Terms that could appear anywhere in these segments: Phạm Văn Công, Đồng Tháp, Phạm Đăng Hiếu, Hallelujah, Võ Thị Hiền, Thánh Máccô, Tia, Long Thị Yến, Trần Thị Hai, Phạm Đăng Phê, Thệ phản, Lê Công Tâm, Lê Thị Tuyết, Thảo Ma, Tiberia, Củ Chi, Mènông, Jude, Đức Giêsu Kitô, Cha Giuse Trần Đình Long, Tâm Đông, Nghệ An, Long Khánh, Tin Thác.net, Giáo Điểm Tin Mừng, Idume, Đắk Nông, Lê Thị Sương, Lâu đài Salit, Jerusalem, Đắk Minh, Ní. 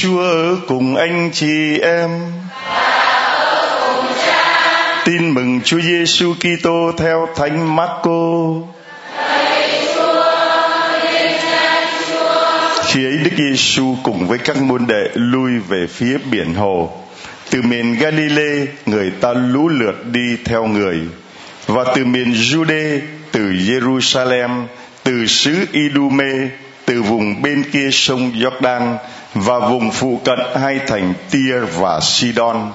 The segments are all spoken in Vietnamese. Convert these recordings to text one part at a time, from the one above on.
Chúa ở cùng anh chị em. Tin mừng Chúa Giêsu Kitô theo Thánh Máccô. Khi ấy Đức Giêsu cùng với các môn đệ lui về phía biển hồ. Từ miền Galilê người ta lũ lượt đi theo người, và từ miền Jude, từ Jerusalem, từ xứ Idume, từ vùng bên kia sông Jordan và vùng phụ cận hai thành Tia và Sidon,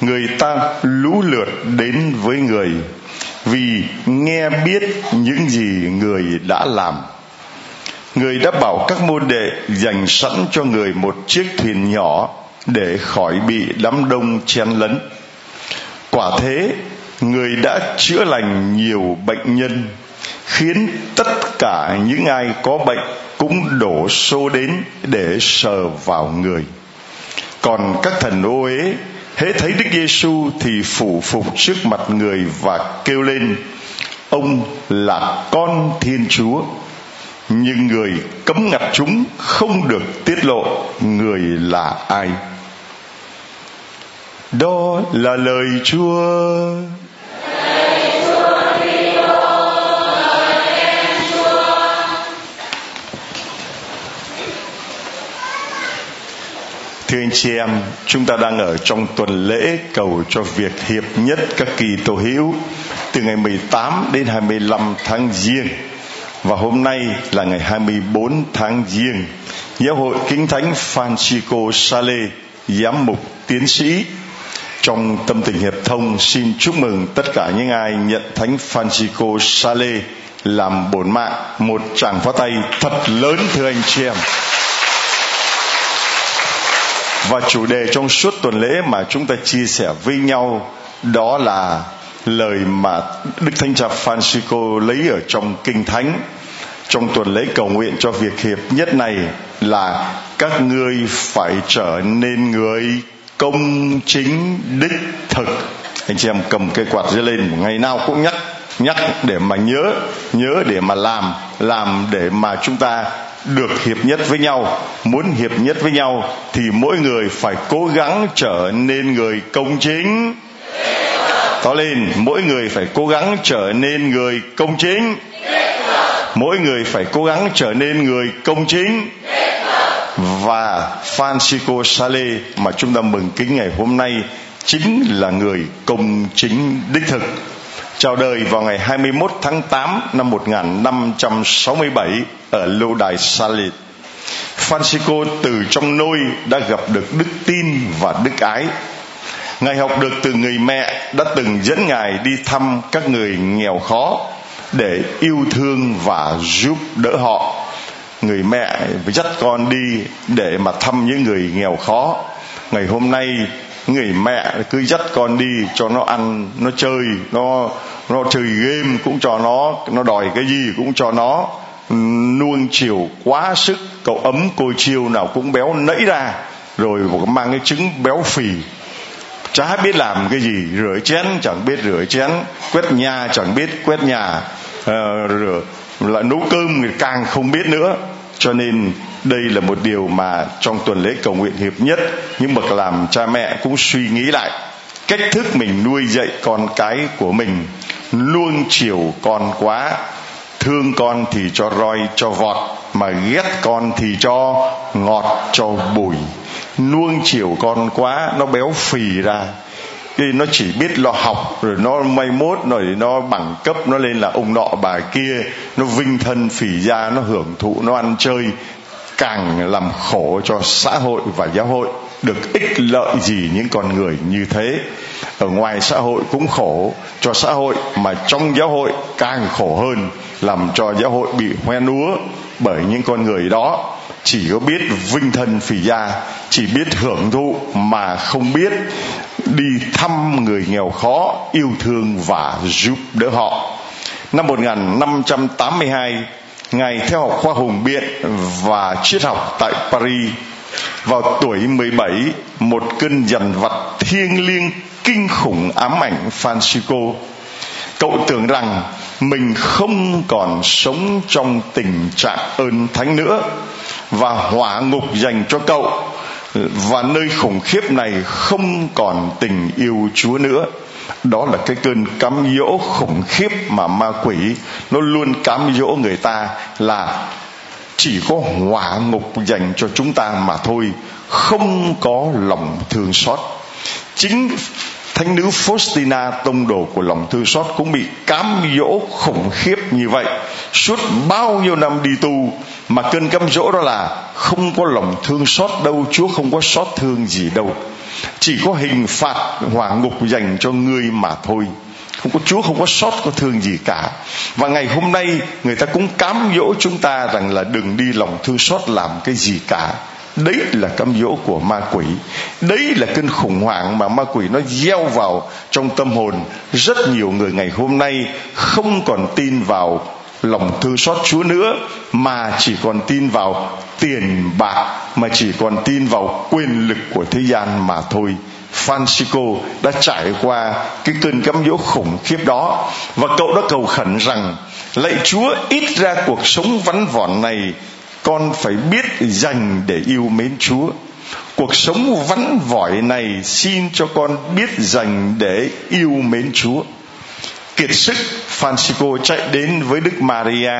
người ta lũ lượt đến với người, vì nghe biết những gì người đã làm. Người đã bảo các môn đệ dành sẵn cho người một chiếc thuyền nhỏ để khỏi bị đám đông chen lấn. Quả thế, người đã chữa lành nhiều bệnh nhân, khiến tất cả những ai có bệnh cũng đổ xô đến để sờ vào người. Còn các thần ô uế hễ thấy Đức Giêsu thì phủ phục trước mặt người và kêu lên: Ông là Con Thiên Chúa. Nhưng người cấm ngặt chúng không được tiết lộ người là ai. Đó là lời Chúa. Thưa anh chị em, chúng ta đang ở trong tuần lễ cầu cho việc hiệp nhất các kỳ tô hữu từ ngày 18 đến 25 tháng Giêng. Và hôm nay là ngày 24 tháng Giêng, Giáo hội Kính Thánh Phanxicô Salê, giám mục tiến sĩ. Trong tâm tình hiệp thông, xin chúc mừng tất cả những ai nhận Thánh Phanxicô Salê làm bổn mạng. Một tràng pháo tay thật lớn thưa anh chị em. Và chủ đề trong suốt tuần lễ mà chúng ta chia sẻ với nhau đó là lời mà Đức Thánh Cha Phanxicô lấy ở trong Kinh Thánh trong tuần lễ cầu nguyện cho việc hiệp nhất này, là các ngươi phải trở nên người công chính đích thực. Anh chị em cầm cây quạt giơ lên, ngày nào cũng nhắc để mà nhớ để mà làm để mà chúng ta được hiệp nhất với nhau. Muốn hiệp nhất với nhau thì mỗi người phải cố gắng trở nên người công chính. To lên, mỗi người phải cố gắng trở nên người công chính. Mỗi người phải cố gắng trở nên người công chính. Và Phanxicô Salê mà chúng ta mừng kính ngày hôm nay chính là người công chính đích thực. Chào đời vào ngày 21 tháng 8 năm 1567 ở Lâu đài Salit. Phanxicô từ trong nôi đã gặp được đức tin và đức ái. Ngài học được từ người mẹ đã từng dẫn Ngài đi thăm các người nghèo khó để yêu thương và giúp đỡ họ. Người mẹ dắt con đi để mà thăm những người nghèo khó. Ngày hôm nay người mẹ cứ dắt con đi cho nó ăn, nó chơi, nó chơi game cũng cho nó đòi cái gì cũng cho nó, nuông chiều quá sức, cậu ấm cô chiêu nào cũng béo nẫy ra, rồi mang cái chứng béo phì. Chả biết làm cái gì, rửa chén chẳng biết rửa chén, quét nhà chẳng biết quét nhà, là nấu cơm thì càng không biết nữa. Cho nên đây là một điều mà trong tuần lễ cầu nguyện hiệp nhất, những bậc làm cha mẹ cũng suy nghĩ lại cách thức mình nuôi dạy con cái của mình. Nuông chiều con quá, thương con thì cho roi cho vọt, mà ghét con thì cho ngọt cho bùi. Nuông chiều con quá, nó béo phì ra, thì nó chỉ biết lo học, rồi nó may mốt, rồi nó bằng cấp, nó lên là ông nọ bà kia, nó vinh thân phì ra, nó hưởng thụ, nó ăn chơi, càng làm khổ cho xã hội và giáo hội. Được ích lợi gì những con người như thế? Ở ngoài xã hội cũng khổ cho xã hội, mà trong giáo hội càng khổ hơn, làm cho giáo hội bị hoe núa bởi những con người đó. Chỉ có biết vinh thân phì gia, chỉ biết hưởng thụ mà không biết đi thăm người nghèo khó, yêu thương và giúp đỡ họ. Năm 1582, Ngài theo học khoa hùng biện và triết học tại Paris. Vào tuổi 17, một cơn dằn vặt thiêng liêng kinh khủng ám ảnh Phanxicô. Cậu tưởng rằng mình không còn sống trong tình trạng ơn thánh nữa, và hỏa ngục dành cho cậu Và nơi khủng khiếp này không còn tình yêu Chúa nữa. Đó là cái cơn cám dỗ khủng khiếp mà ma quỷ nó luôn cám dỗ người ta, là chỉ có hỏa ngục dành cho chúng ta mà thôi, không có lòng thương xót. Chính thánh nữ Faustina, tông đồ của lòng thương xót, cũng bị cám dỗ khủng khiếp như vậy. Suốt bao nhiêu năm đi tu mà cơn cám dỗ đó là không có lòng thương xót đâu, Chúa không có xót thương gì đâu, chỉ có hình phạt hỏa ngục dành cho ngươi mà thôi. Không có, Chúa không có xót có thương gì cả. Và ngày hôm nay người ta cũng cám dỗ chúng ta rằng là đừng đi lòng thương xót làm cái gì cả. Đấy là cám dỗ của ma quỷ. Đấy là cơn khủng hoảng mà ma quỷ nó gieo vào trong tâm hồn. Rất nhiều người ngày hôm nay không còn tin vào lòng thương xót Chúa nữa, mà chỉ còn tin vào tiền bạc, mà chỉ còn tin vào quyền lực của thế gian mà thôi. Phanxicô đã trải qua cái cơn cám dỗ khủng khiếp đó, và cậu đã cầu khẩn rằng lạy Chúa, ít ra cuộc sống vắn vỏn này con phải biết dành để yêu mến Chúa. Cuộc sống vắn vỏi này xin cho con biết dành để yêu mến Chúa. Kiệt sức, Phanxicô chạy đến với Đức Maria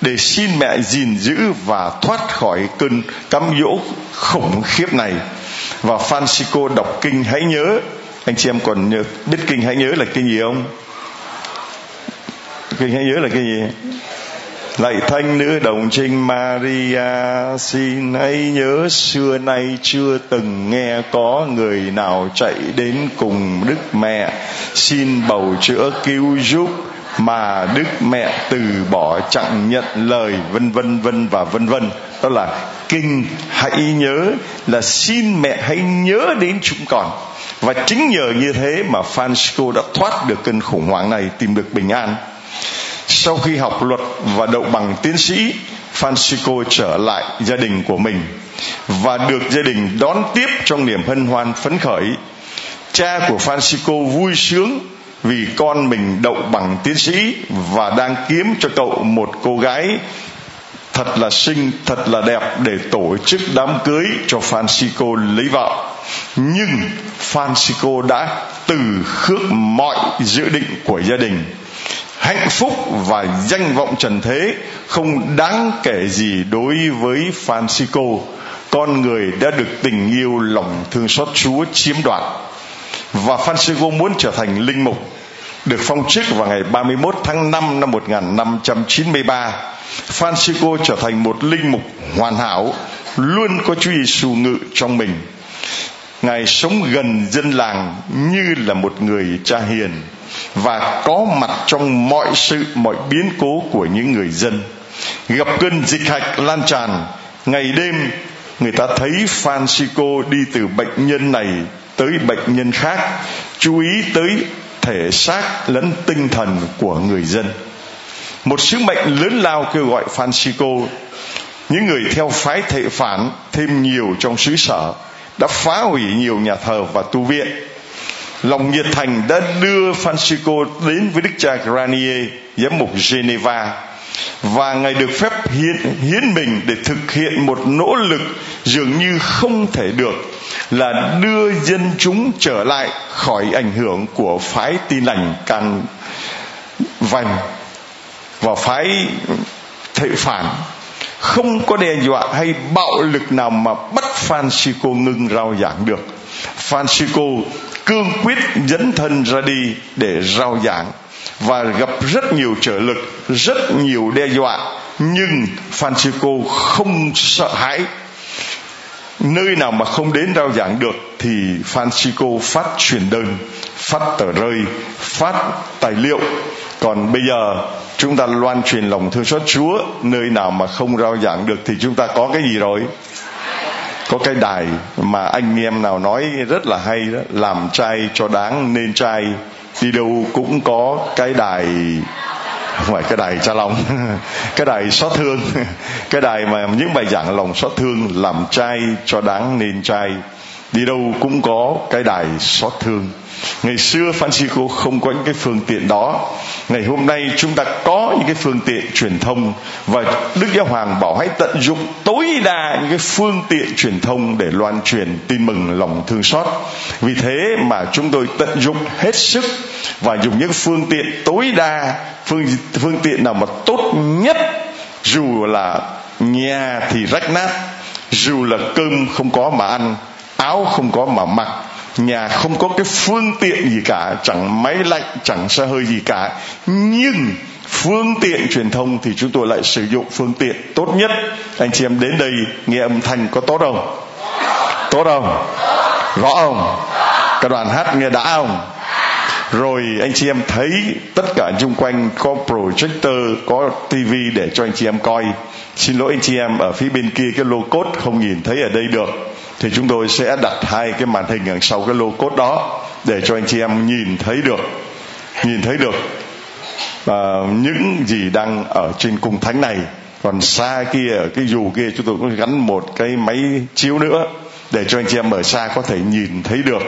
để xin mẹ gìn giữ và thoát khỏi cơn cám dỗ khủng khiếp này. Và Phanxicô đọc kinh Hãy Nhớ. Anh chị em còn biết kinh Hãy Nhớ là kinh gì không? Kinh Hãy Nhớ là kinh gì? Lạy Thánh Nữ Đồng Trinh Maria, xin hãy nhớ xưa nay chưa từng nghe có người nào chạy đến cùng Đức Mẹ, xin bầu chữa cứu giúp mà Đức Mẹ từ bỏ chẳng nhận lời, vân vân vân và vân vân. Đó là kinh Hãy Nhớ, là xin mẹ hãy nhớ đến chúng con. Và chính nhờ như thế mà Phanxicô đã thoát được cơn khủng hoảng này, tìm được bình an. Sau khi học luật và đậu bằng tiến sĩ, Phanxicô trở lại gia đình của mình và được gia đình đón tiếp trong niềm hân hoan phấn khởi. Cha của Phanxicô vui sướng vì con mình đậu bằng tiến sĩ và đang kiếm cho cậu một cô gái thật là xinh, thật là đẹp để tổ chức đám cưới cho Phanxicô lấy vợ. Nhưng Phanxicô đã từ khước mọi dự định của gia đình. Hạnh phúc và danh vọng trần thế không đáng kể gì đối với Phanxicô, con người đã được tình yêu lòng thương xót Chúa chiếm đoạt. Và Phanxicô muốn trở thành linh mục, được phong chức vào ngày 31 tháng 5 năm 1593. Phanxicô trở thành một linh mục hoàn hảo, luôn có Chúa Giêsu ngự trong mình. Ngài sống gần dân làng như là một người cha hiền và có mặt trong mọi sự, mọi biến cố của những người dân. Gặp cơn dịch hạch lan tràn, ngày đêm người ta thấy Phanxicô đi từ bệnh nhân này tới bệnh nhân khác, chú ý tới thể xác lẫn tinh thần của người dân. Một sứ mệnh lớn lao kêu gọi Phanxicô. Những người theo phái Thệ Phản thêm nhiều trong xứ sở, đã phá hủy nhiều nhà thờ và tu viện. Lòng nhiệt thành đã đưa Phanxicô đến với Đức cha Granier, giám mục Geneva, và ngài được phép hiến mình để thực hiện một nỗ lực dường như không thể được, là đưa dân chúng trở lại khỏi ảnh hưởng của phái Tin Lành Càn Vành và phái Thệ Phản. Không có đe dọa hay bạo lực nào mà bắt Phanxicô ngưng rao giảng được. Phanxicô cương quyết dấn thân ra đi để rao giảng và gặp rất nhiều trở lực, rất nhiều đe dọa, nhưng Phanxicô không sợ hãi. Nơi nào mà không đến rao giảng được thì Phanxicô phát truyền đơn, phát tờ rơi, phát tài liệu. Còn bây giờ chúng ta loan truyền lòng thương xót Chúa, nơi nào mà không rao giảng được thì chúng ta có cái gì rồi? Có cái đài mà anh em nào nói rất là hay đó, làm trai cho đáng nên trai, đi đâu cũng có cái đài, không phải cái đài Cha Long, cái đài xót thương, cái đài mà những bài giảng lòng xót thương, làm trai cho đáng nên trai, đi đâu cũng có cái đài xót thương. Ngày xưa Phanxicô không có những cái phương tiện đó. Ngày hôm nay chúng ta có những cái phương tiện truyền thông, và Đức Giáo Hoàng bảo hãy tận dụng tối đa những cái phương tiện truyền thông để loan truyền tin mừng lòng thương xót. Vì thế mà chúng tôi tận dụng hết sức và dùng những phương tiện tối đa, phương tiện nào mà tốt nhất, dù là nhà thì rách nát, dù là cơm không có mà ăn, áo không có mà mặc, nhà không có cái phương tiện gì cả, chẳng máy lạnh, chẳng xe hơi gì cả, nhưng phương tiện truyền thông thì chúng tôi lại sử dụng phương tiện tốt nhất. Anh chị em đến đây nghe âm thanh có tốt không? Tốt không? Rõ không? Các đoàn hát nghe đã không? Rồi anh chị em thấy tất cả xung quanh có projector, có TV để cho anh chị em coi. Xin lỗi anh chị em, ở phía bên kia cái lô cốt không nhìn thấy ở đây được, thì chúng tôi sẽ đặt hai cái màn hình đằng sau cái lô cốt đó để cho anh chị em nhìn thấy được những gì đang ở trên cung thánh này. Còn xa kia ở cái dù kia chúng tôi cũng gắn một cái máy chiếu nữa để cho anh chị em ở xa có thể nhìn thấy được.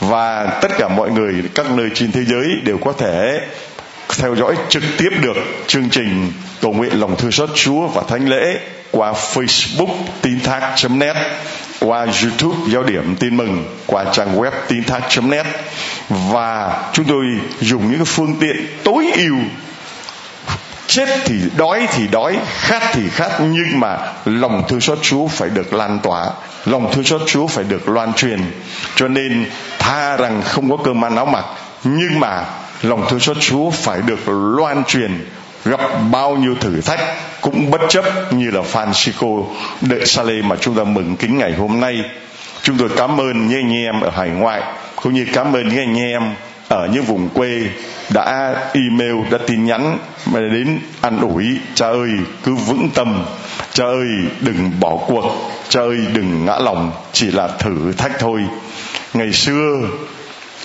Và tất cả mọi người các nơi trên thế giới đều có thể theo dõi trực tiếp được chương trình cầu nguyện lòng thương xót Chúa và thánh lễ qua Facebook Tin Thác.net, qua YouTube Giáo Điểm Tin Mừng, qua trang web Tin Thác.net. Và chúng tôi dùng những phương tiện tối ưu, chết thì đói, khát thì khát, nhưng mà lòng thương xót Chúa phải được lan tỏa, lòng thương xót Chúa phải được loan truyền. Cho nên tha rằng không có cơm ăn áo mặc, nhưng mà lòng thương xót Chúa phải được loan truyền, gặp bao nhiêu thử thách cũng bất chấp, như là Phanxicô Salê mà chúng ta mừng kính ngày hôm nay. Chúng tôi cảm ơn những anh em ở hải ngoại, cũng như cảm ơn những anh em ở những vùng quê đã email, đã tin nhắn mà đến an ủi: cha ơi cứ vững tâm, cha ơi đừng bỏ cuộc, cha ơi đừng ngã lòng, chỉ là thử thách thôi. Ngày xưa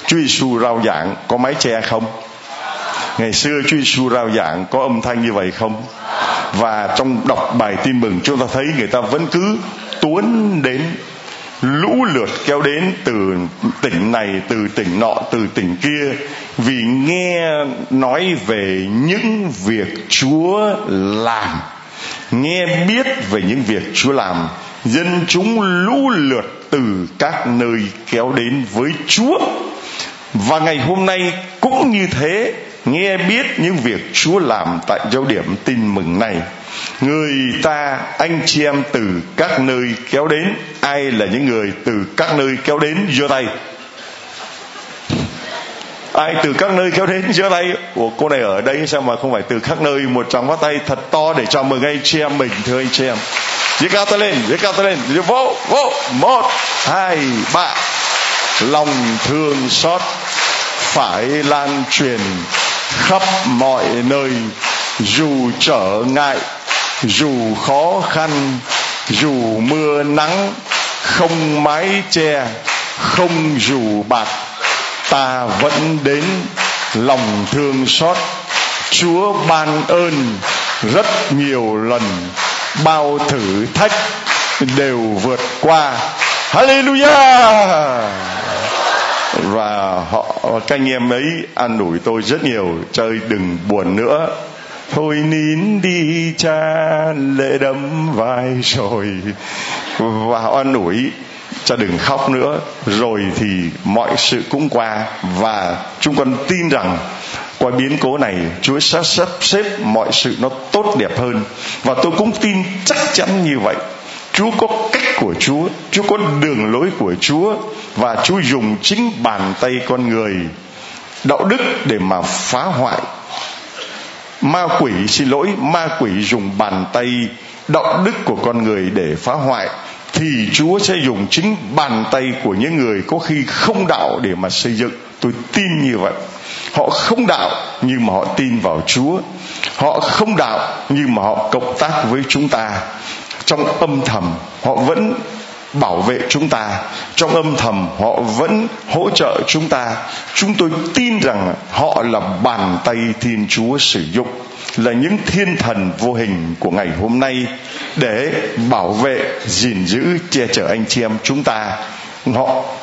Chúa Giêsu rao giảng có mái che không? Ngày xưa Chúa Giêsu rao giảng có âm thanh như vậy không? Và trong đọc bài tin mừng chúng ta thấy người ta vẫn cứ tuôn đến, lũ lượt kéo đến từ tỉnh này, từ tỉnh nọ, từ tỉnh kia, vì nghe nói về những việc Chúa làm, nghe biết về những việc Chúa làm. Dân chúng lũ lượt từ các nơi kéo đến với Chúa. Và ngày hôm nay cũng như thế, nghe biết những việc Chúa làm tại Giáo Điểm Tin Mừng này, người ta, anh chị em từ các nơi kéo đến. Ai là những người từ các nơi kéo đến giơ tay? Ai từ các nơi kéo đến giơ tay? Ủa, cô này ở đây sao mà không phải từ các nơi? Một tràng pháo tay thật to để chào mừng anh chị em mình. Thưa anh chị em, giơ cao tay lên, giơ cao tay lên, vỗ vỗ, 1, 2, 3. Lòng thương xót phải lan truyền khắp mọi nơi, dù trở ngại, dù khó khăn, dù mưa nắng, không mái che, không dù bạc, ta vẫn đến. Lòng thương xót Chúa ban ơn rất nhiều lần, bao thử thách đều vượt qua. Hallelujah! Và các anh em ấy an ủi tôi rất nhiều: trời đừng buồn nữa, thôi nín đi cha, lệ đẫm vai rồi. Và an ủi cha đừng khóc nữa, rồi thì mọi sự cũng qua. Và chúng con tin rằng qua biến cố này Chúa sẽ sắp xếp mọi sự nó tốt đẹp hơn. Và tôi cũng tin chắc chắn như vậy. Chúa có cách của Chúa, Chúa có đường lối của Chúa, và Chúa dùng chính bàn tay con người đạo đức để mà phá hoại. Ma quỷ dùng bàn tay đạo đức của con người để phá hoại, thì Chúa sẽ dùng chính bàn tay của những người có khi không đạo để mà xây dựng. Tôi tin như vậy. Họ không đạo nhưng mà họ tin vào Chúa, họ không đạo nhưng mà họ cộng tác với chúng ta. Trong âm thầm họ vẫn bảo vệ chúng ta, trong âm thầm họ vẫn hỗ trợ chúng ta. Chúng tôi tin rằng họ là bàn tay Thiên Chúa sử dụng, là những thiên thần vô hình của ngày hôm nay để bảo vệ, gìn giữ, che chở anh chị em chúng ta.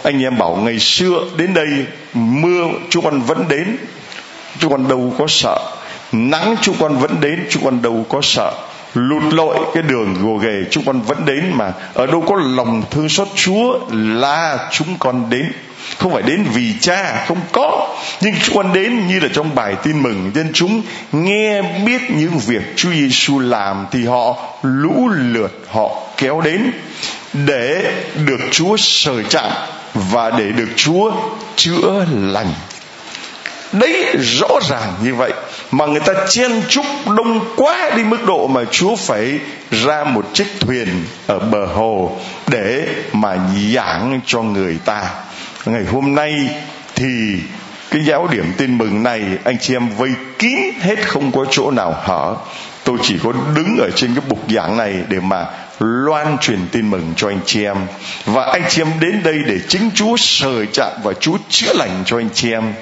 Anh em bảo ngày xưa đến đây mưa chú con vẫn đến, chú con đâu có sợ. Nắng chú con vẫn đến, chú con đâu có sợ. Lụt lội cái đường gồ ghề, chúng con vẫn đến mà. Ở đâu có lòng thương xót Chúa là chúng con đến. Không phải đến vì cha, không có. Nhưng chúng con đến như là trong bài tin mừng, dân chúng nghe biết những việc Chúa Giêsu làm thì họ lũ lượt họ kéo đến để được Chúa sờ chạm và để được Chúa chữa lành. Đấy, rõ ràng như vậy mà người ta chen chúc đông quá đi mức độ mà Chúa phải ra một chiếc thuyền ở bờ hồ để mà giảng cho người ta. Ngày hôm nay thì cái giáo điểm tin mừng này anh chị em vây kín hết, không có chỗ nào hở. Tôi chỉ có đứng ở trên cái bục giảng này để mà loan truyền tin mừng cho anh chị em. Và anh chị em đến đây để chính Chúa sờ chạm và Chúa chữa lành cho anh chị em.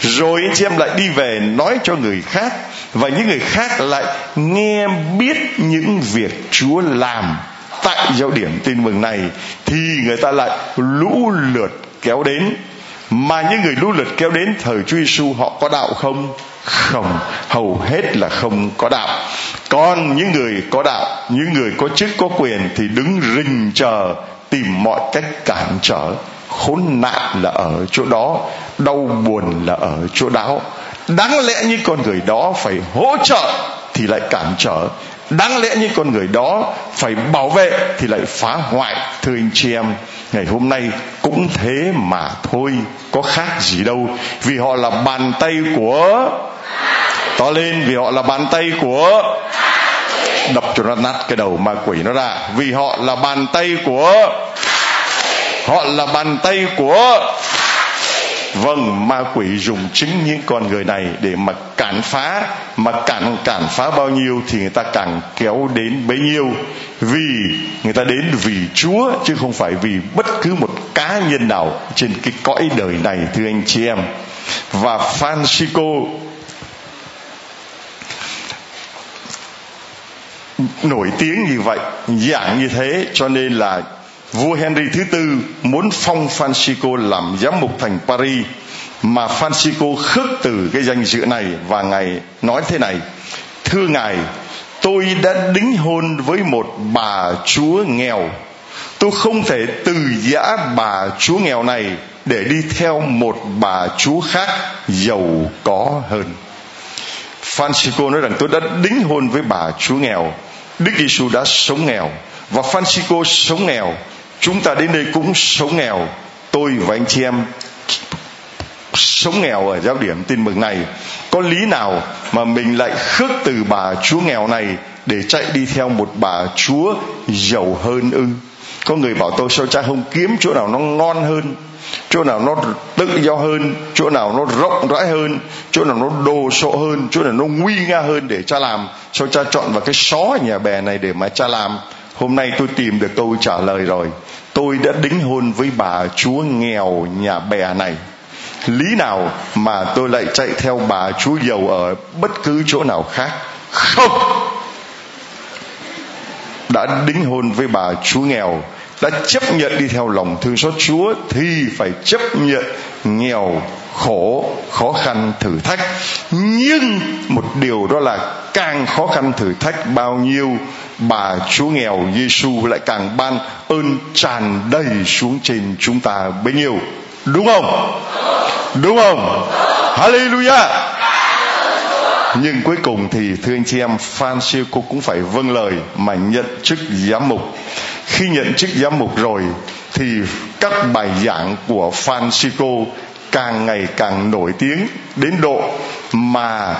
Rồi anh chị em lại đi về nói cho người khác. Và những người khác lại nghe biết những việc Chúa làm tại giáo điểm tin mừng này. Thì người ta lại lũ lượt kéo đến. Mà những người lũ lượt kéo đến thời Chúa Giêsu họ có đạo không? Không, hầu hết là không có đạo. Còn những người có đạo, những người có chức có quyền thì đứng rình chờ, tìm mọi cách cản trở. Khốn nạn là ở chỗ đó, đau buồn là ở chỗ đó. Đáng lẽ những con người đó phải hỗ trợ thì lại cản trở. Đáng lẽ những con người đó phải bảo vệ thì lại phá hoại. Thưa anh chị em, ngày hôm nay cũng thế mà thôi, có khác gì đâu. Vì họ là bàn tay của, to lên, vì họ là bàn tay của, đập cho nó nát cái đầu ma quỷ nó ra. Vì họ là bàn tay của, họ là bàn tay của. Vâng, ma quỷ dùng chính những con người này để mà cản phá. Mà cản phá bao nhiêu thì người ta càng kéo đến bấy nhiêu. Vì người ta đến vì Chúa chứ không phải vì bất cứ một cá nhân nào trên cái cõi đời này, thưa anh chị em. Và Phanxicô nổi tiếng như vậy, giảng như thế, cho nên là vua Henry thứ tư muốn phong Phanxicô làm giám mục thành Paris. Mà Phanxicô khước từ cái danh dự này và ngài nói thế này: thưa ngài, tôi đã đính hôn với một bà chúa nghèo. Tôi không thể từ giã bà chúa nghèo này để đi theo một bà chúa khác giàu có hơn. Phanxicô nói rằng tôi đã đính hôn với bà chúa nghèo. Đức Giêsu đã sống nghèo và Phanxicô sống nghèo. Chúng ta đến đây cũng sống nghèo. Tôi và anh chị em sống nghèo ở giáo điểm tin mừng này. Có lý nào mà mình lại khước từ bà chúa nghèo này để chạy đi theo một bà chúa giàu hơn ư? Có người bảo tôi sao cha không kiếm chỗ nào nó ngon hơn, chỗ nào nó tự do hơn, chỗ nào nó rộng rãi hơn, chỗ nào nó đồ sộ hơn, chỗ nào nó nguy nga hơn để cha làm. Sao cha chọn vào cái xó nhà bè này để mà cha làm? Hôm nay tôi tìm được câu trả lời rồi. Tôi đã đính hôn với bà chúa nghèo nhà bè này. Lý nào mà tôi lại chạy theo bà chúa giàu ở bất cứ chỗ nào khác? Không! Đã đính hôn với bà chúa nghèo, đã chấp nhận đi theo lòng thương xót Chúa thì phải chấp nhận nghèo, khổ, khó khăn, thử thách. Nhưng một điều đó là càng khó khăn thử thách bao nhiêu, bà chúa nghèo Giêsu lại càng ban ơn tràn đầy xuống trên chúng ta bấy nhiêu. Đúng không? Đúng không? Hallelujah! Nhưng cuối cùng thì thưa anh chị em, Phanxicô cũng phải vâng lời mà nhận chức giám mục. Khi nhận chức giám mục rồi thì các bài giảng của Phanxicô càng ngày càng nổi tiếng đến độ mà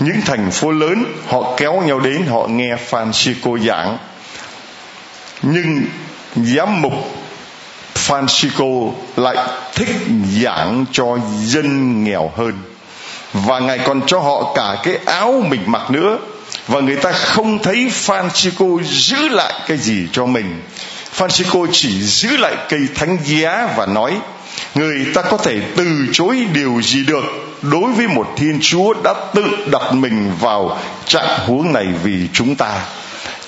những thành phố lớn họ kéo nhau đến họ nghe Phanxicô giảng. Nhưng giám mục Phanxicô lại thích giảng cho dân nghèo hơn. Và ngài còn cho họ cả cái áo mình mặc nữa. Và người ta không thấy Phanxicô giữ lại cái gì cho mình. Phanxicô chỉ giữ lại cây thánh giá và nói: người ta có thể từ chối điều gì được đối với một Thiên Chúa đã tự đặt mình vào trạng huống này vì chúng ta.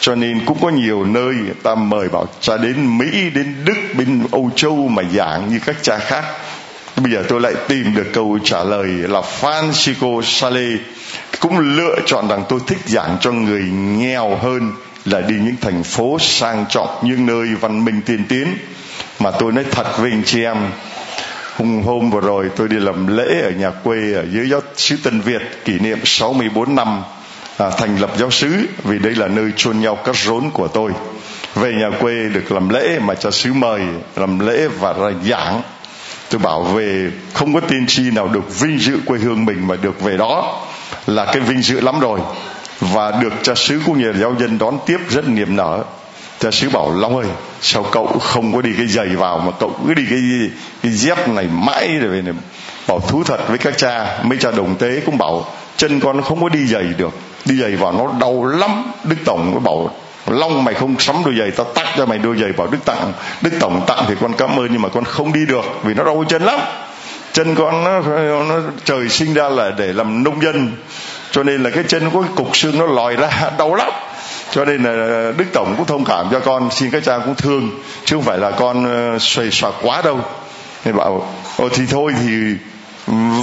Cho nên cũng có nhiều nơi người ta mời bảo cha đến Mỹ, đến Đức, bên Âu Châu mà giảng như các cha khác. Bây giờ tôi lại tìm được câu trả lời là Phanxicô Salê cũng lựa chọn rằng tôi thích giảng cho người nghèo hơn là đi những thành phố sang trọng, những nơi văn minh tiên tiến. Mà tôi nói thật với anh chị em, hôm vừa rồi tôi đi làm lễ ở nhà quê ở dưới giáo xứ Tân Việt kỷ niệm 64 năm thành lập giáo xứ, vì đây là nơi chôn nhau cắt rốn của tôi. Về nhà quê được làm lễ mà cha xứ mời làm lễ và ra giảng. Tôi bảo về không có tiên tri nào được vinh dự quê hương mình mà được về đó là cái vinh dự lắm rồi. Và được cha xứ cũng như giáo dân đón tiếp rất niềm nở. Cha xứ bảo Long ơi, sao cậu không có đi cái giày vào mà cậu cứ đi cái dép này mãi rồi về này. Bảo thú thật với các cha, mấy cha đồng tế cũng bảo chân con không có đi giày được, đi giày vào nó đau lắm. Đức Tổng mới bảo Long mày không sắm đôi giày tao tặng cho mày đôi giày. Bảo Đức Tổng tặng thì con cảm ơn, nhưng mà con không đi được vì nó đau chân lắm. Chân con nó trời sinh ra là để làm nông dân, cho nên là cái chân có cái cục xương nó lòi ra đau lắm. Cho nên là Đức Tổng cũng thông cảm cho con, xin các cha cũng thương, chứ không phải là con xuề xoạc quá đâu. Thì bảo thì thôi thì.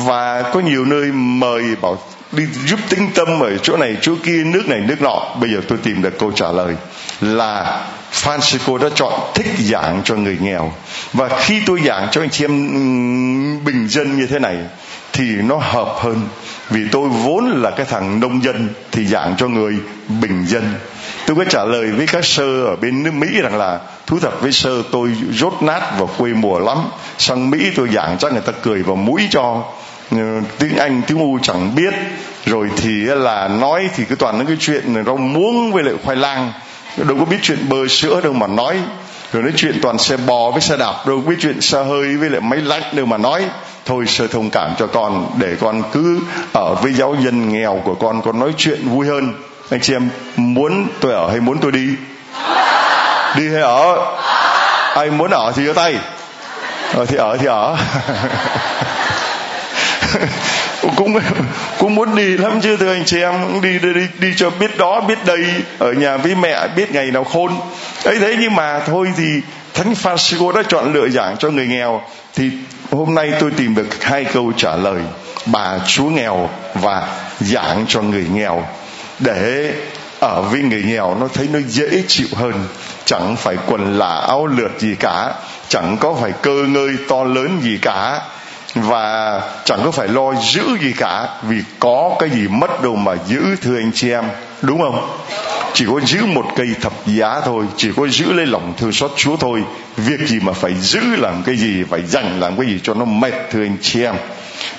Và có nhiều nơi mời bảo đi giúp tĩnh tâm ở chỗ này chỗ kia, nước này nước nọ. Bây giờ tôi tìm được câu trả lời là Phanxicô đã chọn thích giảng cho người nghèo. Và khi tôi giảng cho anh chị em bình dân như thế này thì nó hợp hơn, vì tôi vốn là cái thằng nông dân thì giảng cho người bình dân. Tôi có trả lời với các sơ ở bên nước Mỹ rằng là thú thật với sơ, tôi rốt nát và quê mùa lắm, sang Mỹ tôi giảng chắc người ta cười vào mũi cho, tiếng Anh tiếng U chẳng biết, rồi thì là nói thì cứ toàn những cái chuyện rau muống với lại khoai lang, đâu có biết chuyện bơ sữa đâu mà nói. Rồi nói chuyện toàn xe bò với xe đạp, đâu biết chuyện xe hơi với lại máy lạnh đâu mà nói. Thôi sơ thông cảm cho con, để con cứ ở với giáo dân nghèo của con nói chuyện vui hơn. Anh chị em muốn tôi ở hay muốn tôi đi? Đi hay ở? Ai muốn ở thì giơ tay. Thì ở cũng muốn đi lắm chứ thưa anh chị em, cũng đi cho biết đó biết đây, ở nhà với mẹ biết ngày nào khôn ấy. Thế nhưng mà thôi thì Thánh Phanxicô đã chọn lựa giảng cho người nghèo. Thì hôm nay tôi tìm được hai câu trả lời: bà chúa nghèo và giảng cho người nghèo. Để ở với người nghèo nó thấy nó dễ chịu hơn, chẳng phải quần là áo lượt gì cả, chẳng có phải cơ ngơi to lớn gì cả, và chẳng có phải lo giữ gì cả, vì có cái gì mất đâu mà giữ thưa anh chị em, đúng không? Chỉ có giữ một cây thập giá thôi, chỉ có giữ lấy lòng thương xót Chúa thôi. Việc gì mà phải giữ làm cái gì, phải dành làm cái gì cho nó mệt thưa anh chị em.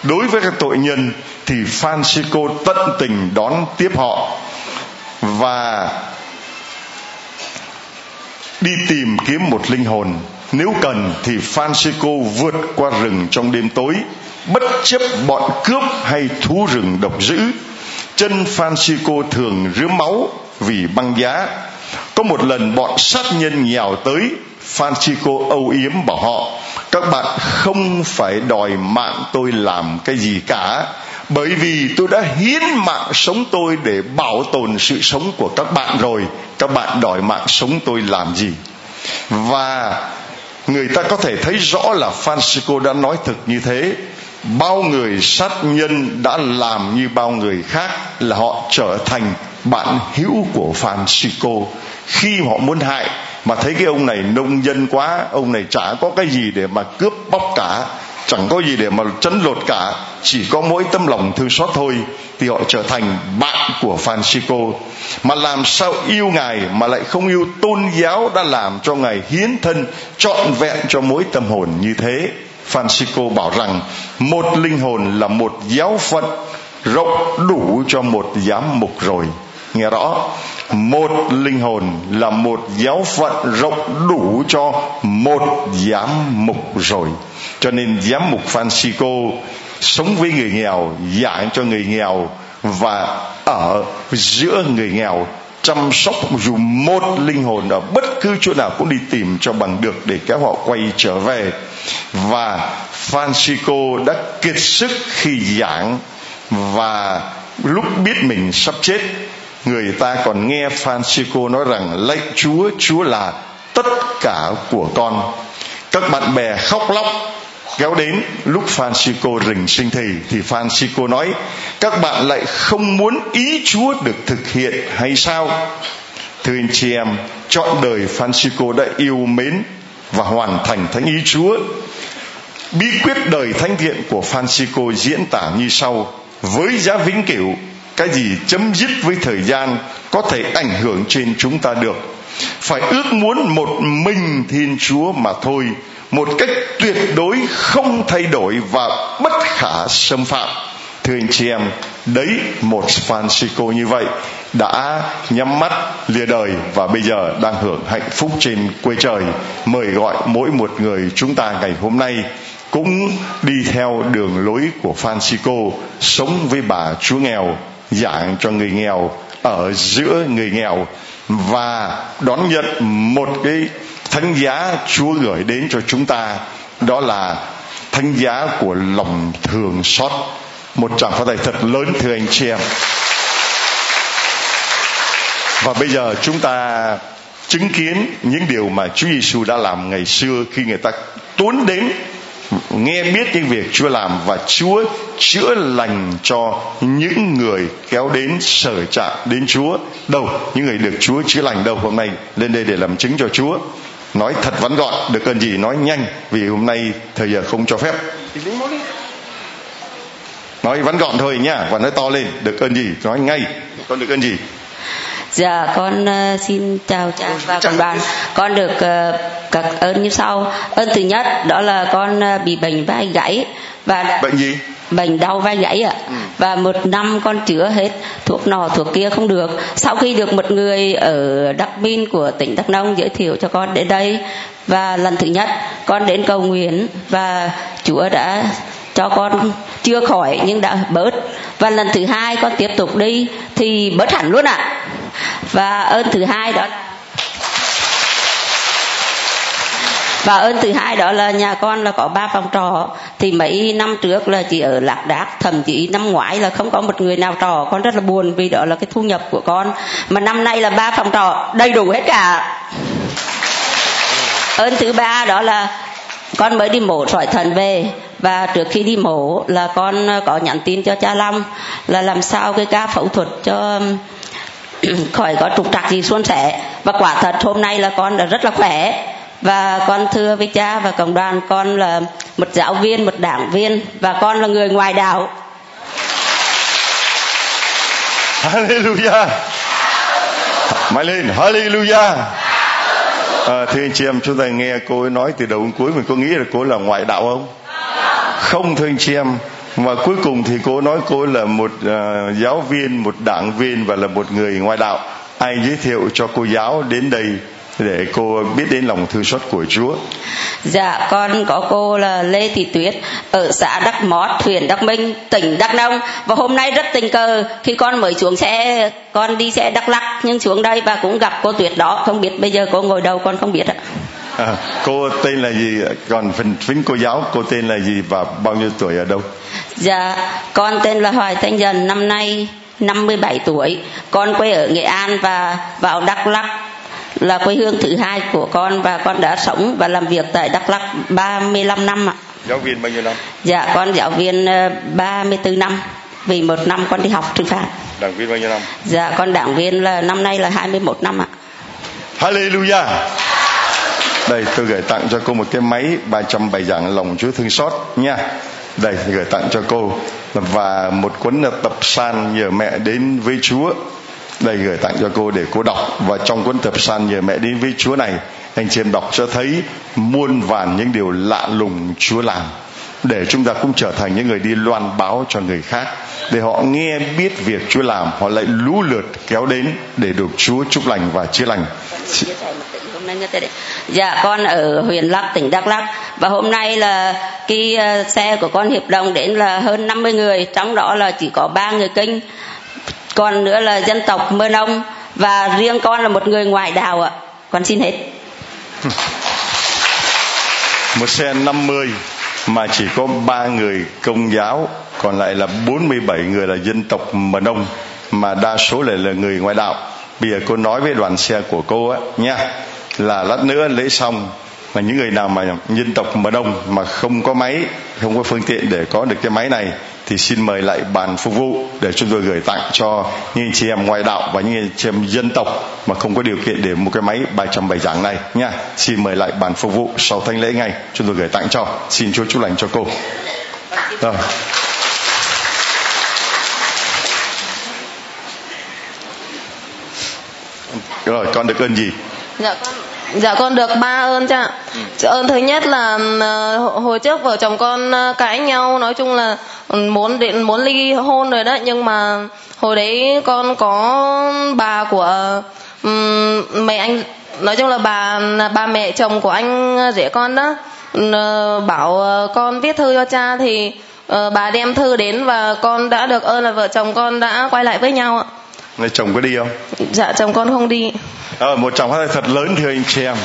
Đối với các tội nhân thì Phanxicô tận tình đón tiếp họ và đi tìm kiếm một linh hồn. Nếu cần thì Phanxicô vượt qua rừng trong đêm tối, bất chấp bọn cướp hay thú rừng độc dữ. Chân Phanxicô thường rướm máu vì băng giá. Có một lần bọn sát nhân nhào tới, Phanxicô âu yếm bảo họ: các bạn không phải đòi mạng tôi làm cái gì cả, bởi vì tôi đã hiến mạng sống tôi để bảo tồn sự sống của các bạn rồi. Các bạn đòi mạng sống tôi làm gì? Và người ta có thể thấy rõ là Phanxicô đã nói thực như thế. Bao người sát nhân đã làm như bao người khác, là họ trở thành bạn hữu của Phanxicô. Khi họ muốn hại mà thấy cái ông này nông dân quá, ông này chả có cái gì để mà cướp bóc cả, chẳng có gì để mà trấn lột cả, chỉ có mỗi tấm lòng thương xót thôi, thì họ trở thành bạn của Phanxicô. Mà làm sao yêu Ngài mà lại không yêu tôn giáo đã làm cho Ngài hiến thân trọn vẹn cho mỗi tâm hồn như thế? Phanxicô bảo rằng một linh hồn là một giáo phận rộng đủ cho một giám mục rồi. Nghe rõ, một linh hồn là một giáo phận rộng đủ cho một giám mục rồi. Cho nên giám mục Phanxicô sống với người nghèo, giảng cho người nghèo và ở giữa người nghèo, chăm sóc dù một linh hồn ở bất cứ chỗ nào cũng đi tìm cho bằng được để kéo họ quay trở về. Và Phanxicô đã kiệt sức khi giảng, và lúc biết mình sắp chết Người ta còn nghe Phanxicô nói rằng: lạy Chúa, Chúa là tất cả của con. Các bạn bè khóc lóc kéo đến. Lúc Phanxicô rình sinh thầy thì Phanxicô nói: các bạn lại không muốn ý Chúa được thực hiện hay sao? Thưa anh chị em, trọn đời Phanxicô đã yêu mến và hoàn thành thánh ý Chúa. Bí quyết đời thánh thiện của Phanxicô diễn tả như sau: với giá vĩnh cửu, cái gì chấm dứt với thời gian có thể ảnh hưởng trên chúng ta được, phải ước muốn một mình Thiên Chúa mà thôi, một cách tuyệt đối không thay đổi và bất khả xâm phạm. Thưa anh chị em, đấy, một Phanxicô như vậy đã nhắm mắt lìa đời và bây giờ đang hưởng hạnh phúc trên quê trời. Mời gọi mỗi một người chúng ta ngày hôm nay cũng đi theo đường lối của Phanxicô, sống với bà Chúa nghèo, giảng cho người nghèo, ở giữa người nghèo, và đón nhận một cái thánh giá Chúa gửi đến cho chúng ta, đó là thánh giá của lòng thương xót. Một tràng pháo tay thật lớn thưa anh chị em. Và bây giờ chúng ta chứng kiến những điều mà Chúa Giêsu đã làm ngày xưa, khi người ta tuôn đến nghe biết những việc Chúa làm, và Chúa chữa lành cho những người kéo đến sở trạm đến Chúa. Đâu những người được Chúa chữa lành đâu? Hôm nay lên đây để làm chứng cho Chúa. Nói thật vắn gọn, được cần gì nói nhanh, vì hôm nay thời giờ không cho phép. Nói vắn gọn thôi nhá, và nói to lên. Được ơn gì nói ngay. Con được ơn gì? Dạ con xin chào cha và các bạn. Con được các ơn như sau. Ơn thứ nhất đó là con bị bệnh vai gãy, và đã... Bệnh gì? Bệnh đau vai gãy ạ. Và một năm con chữa hết thuốc nọ thuốc kia không được. Sau khi được một người ở Đắk Minh của tỉnh Đắk Nông giới thiệu cho con đến đây, và lần thứ nhất con đến cầu nguyện và Chúa đã cho con chưa khỏi nhưng đã bớt. Và lần thứ hai con tiếp tục đi thì bớt hẳn luôn ạ. Và ơn thứ hai đó là nhà con là có 3 phòng trọ. Thì mấy năm trước là chỉ ở lạc đác, thậm chí năm ngoái là không có một người nào trọ. Con rất là buồn vì đó là cái thu nhập của con. Mà năm nay là 3 phòng trọ đầy đủ hết cả. Ơn thứ ba đó là con mới đi mổ sỏi thận về, và trước khi đi mổ là con có nhắn tin cho cha Long là làm sao cái ca phẫu thuật cho khỏi có trục trặc gì suôn sẻ. Và quả thật hôm nay là con đã rất là khỏe. Và con thưa với cha và cộng đoàn, con là một giáo viên, một đảng viên, và con là người ngoài đạo. Hallelujah. Mãi lên. Hallelujah. Thưa anh chị em, chúng ta nghe cô ấy nói từ đầu đến cuối, mình có nghĩ là cô ấy là ngoại đạo không? Không thưa anh chị em. Và cuối cùng thì cô nói cô là một giáo viên, một đảng viên và là một người ngoại đạo. Ai giới thiệu cho cô giáo đến đây để cô biết đến lòng thương xót của Chúa? Dạ con có cô là Lê Thị Tuyết ở xã Đắk Mót, huyện Đắk Minh, tỉnh Đắk Nông. Và hôm nay rất tình cờ khi con mới xuống xe, con đi xe Đắk Lắk nhưng xuống đây và cũng gặp cô Tuyết đó. Không biết bây giờ cô ngồi đâu con không biết ạ. Cô tên là gì? Còn phính cô giáo cô tên là gì và bao nhiêu tuổi, ở đâu? Dạ con tên là Hoài Thanh Dần, năm nay 57 tuổi. Con quê ở Nghệ An và vào Đắk Lắk là quê hương thứ hai của con, và con đã sống và làm việc tại Đắk Lắk 35 năm ạ. Giáo viên bao nhiêu năm? Dạ con giáo viên 34 năm, vì một năm con đi học trừng phạt. Đảng viên bao nhiêu năm? Dạ con đảng viên là năm nay là 21 năm ạ. Hallelujah. Đây tôi gửi tặng cho cô một cái máy 307 giảng lòng Chúa thương xót nha. Đây gửi tặng cho cô, và một cuốn tập san nhờ mẹ đến với Chúa. Đây gửi tặng cho cô để cô đọc. Và trong cuốn tập san nhờ mẹ đến với Chúa này, anh chị em đọc cho thấy muôn vàn những điều lạ lùng Chúa làm, để chúng ta cũng trở thành những người đi loan báo cho người khác, để họ nghe biết việc Chúa làm, họ lại lũ lượt kéo đến để được Chúa chúc lành và chữa lành. Dạ con ở huyện Lắk, tỉnh Đắk Lắk. Và hôm nay là cái xe của con hiệp đồng đến là hơn 50 người, trong đó là chỉ có 3 người Kinh, còn nữa là dân tộc Mènông, và riêng con là một người ngoại đạo ạ. Con xin hết. Một xe 50 mà chỉ có 3 người Công giáo, còn lại là 47 người là dân tộc Mènông. mà đa số là người ngoại đạo. Bây giờ cô nói với đoàn xe của cô á nha, là lát nữa lễ xong mà những người nào mà nhân tộc mà đông mà không có máy, không có phương tiện để có được cái máy này thì xin mời lại bàn phục vụ để chúng tôi gửi tặng cho những anh chị em ngoại đạo và những anh chị em dân tộc mà không có điều kiện để một cái máy 370 giảng này nha. Xin mời lại bàn phục vụ sau thánh lễ ngay, chúng tôi gửi tặng cho. Xin Chúa chúc lành cho cô. Rồi. Rồi, con được ơn gì? Dạ con được 3 ơn cha. Ơn thứ nhất là hồi trước vợ chồng con cãi nhau, nói chung là muốn ly hôn rồi đó, nhưng mà hồi đấy con có bà của mẹ anh, nói chung là bà mẹ chồng của anh rể con đó, bảo con viết thư cho cha thì bà đem thư đến và con đã được ơn là vợ chồng con đã quay lại với nhau ạ. Người chồng có đi không? Dạ chồng con không đi. Một tràng pháo tay thật lớn thưa anh chị em,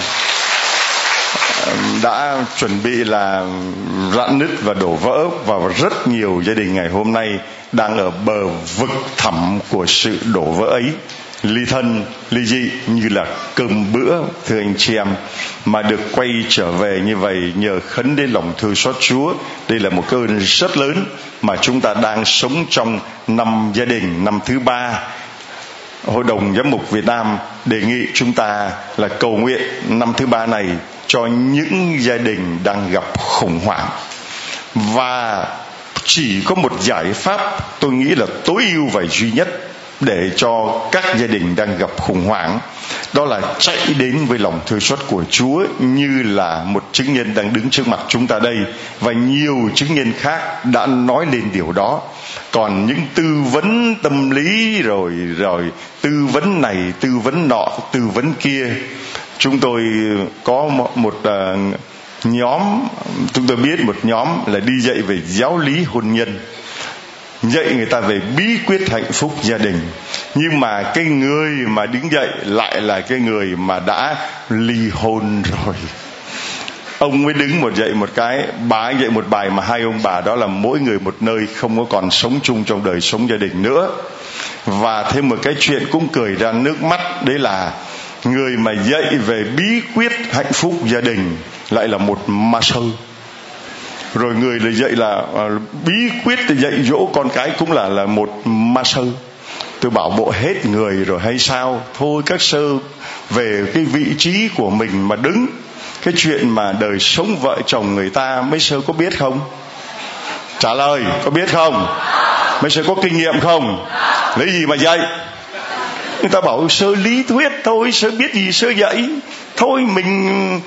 đã chuẩn bị là rạn nứt và đổ vỡ, và rất nhiều gia đình ngày hôm nay đang ở bờ vực thẳm của sự đổ vỡ ấy. Ly thân, ly dị như là cơm bữa thưa anh chị em, mà được quay trở về như vậy nhờ khấn đến lòng thương xót Chúa. Đây là một cái ơn rất lớn mà chúng ta đang sống trong năm gia đình, năm thứ 3. Hội đồng Giám mục Việt Nam đề nghị chúng ta là cầu nguyện năm thứ 3 này cho những gia đình đang gặp khủng hoảng. Và chỉ có một giải pháp tôi nghĩ là tối ưu và duy nhất để cho các gia đình đang gặp khủng hoảng, đó là chạy đến với lòng thương xót của Chúa, như là một chứng nhân đang đứng trước mặt chúng ta đây, và nhiều chứng nhân khác đã nói lên điều đó. Còn những tư vấn tâm lý rồi tư vấn này, tư vấn nọ, tư vấn kia, chúng tôi có một nhóm, chúng tôi biết một nhóm là đi dạy về giáo lý hôn nhân, dạy người ta về bí quyết hạnh phúc gia đình. Nhưng mà cái người mà đứng dậy lại là cái người mà đã ly hôn rồi. Ông mới đứng một dậy một cái, bà ấy dậy một bài, mà hai ông bà đó là mỗi người một nơi, không có còn sống chung trong đời sống gia đình nữa. Và thêm một cái chuyện cũng cười ra nước mắt, đấy là người mà dạy về bí quyết hạnh phúc gia đình lại là một ma sơ. Rồi người lại dạy là bí quyết để dạy dỗ con cái cũng là một ma sơ. Tôi bảo bộ hết người rồi hay sao? Thôi các sơ về cái vị trí của mình mà đứng. Cái chuyện mà đời sống vợ chồng người ta mấy sơ có biết không? Trả lời, có biết không? Mấy sơ có kinh nghiệm không? Lấy gì mà dạy? Người ta bảo sơ lý thuyết thôi, sơ biết gì sơ dạy. Thôi mình...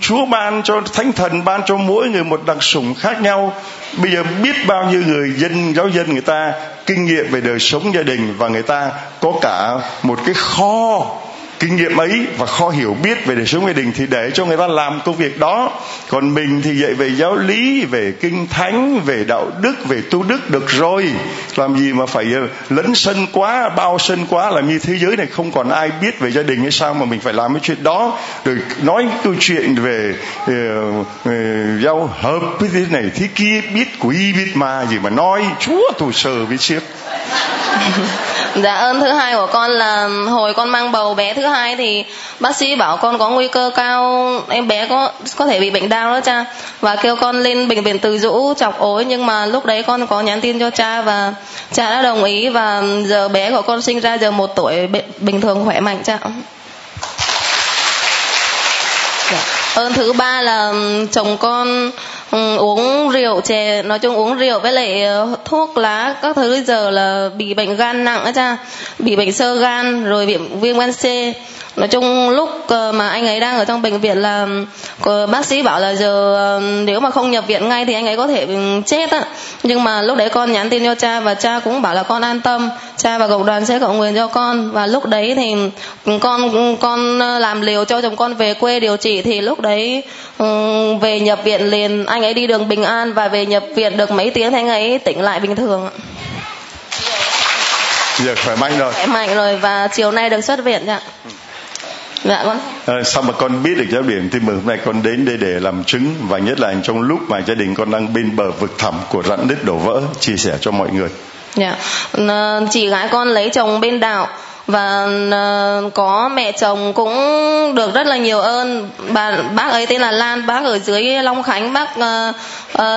Chúa ban cho Thánh Thần, ban cho mỗi người một đặc sủng khác nhau. Bây giờ biết bao nhiêu người giáo dân người ta kinh nghiệm về đời sống gia đình, và người ta có cả một cái kho kinh nghiệm ấy và kho hiểu biết về đời sống gia đình, thì để cho người ta làm công việc đó. Còn mình thì dạy về giáo lý, về kinh thánh, về đạo đức, về tu đức được rồi, làm gì mà phải lấn sân quá, bao sân quá, làm như thế giới này không còn ai biết về gia đình hay sao mà mình phải làm cái chuyện đó. Rồi nói câu chuyện về giao hợp với thế này thế kia, biết quý biết ma gì mà nói, Chúa tôi sờ với siết. Dạ ơn thứ hai của con là hồi con mang bầu bé thứ hai thì bác sĩ bảo con có nguy cơ cao, em bé có thể bị bệnh đau đó cha, và kêu con lên bệnh viện Từ Dũ chọc ối. Nhưng mà lúc đấy con có nhắn tin cho cha và cha đã đồng ý, và giờ bé của con sinh ra giờ 1 tuổi, bình thường khỏe mạnh cha. Ơn thứ ba là chồng con uống rượu chè, nói chung uống rượu với lại thuốc lá các thứ, giờ là bị bệnh gan nặng á cha, bị bệnh xơ gan rồi bị viêm gan C. Nói chung lúc mà anh ấy đang ở trong bệnh viện là bác sĩ bảo là giờ nếu mà không nhập viện ngay thì anh ấy có thể chết á. Nhưng mà lúc đấy con nhắn tin cho cha và cha cũng bảo là con an tâm, cha và cộng đoàn sẽ cầu nguyện cho con. Và lúc đấy thì con làm liều cho chồng con về quê điều trị, thì lúc đấy về nhập viện liền, anh ấy đi đường bình an và về nhập viện được mấy tiếng thì anh ấy tỉnh lại bình thường. Giờ khỏe mạnh rồi. Khỏe mạnh rồi và chiều nay được xuất viện ạ. Dạ con. Sao mà con biết được Giáo Điểm Tin Mừng hôm nay con đến đây để làm chứng, và nhất là trong lúc mà gia đình con đang bên bờ vực thẳm của rạn nứt đổ vỡ, chia sẻ cho mọi người. Chị gái con lấy chồng bên đạo và có mẹ chồng cũng được rất là nhiều ơn. Bác ấy tên là Lan, bác ở dưới Long Khánh. Bác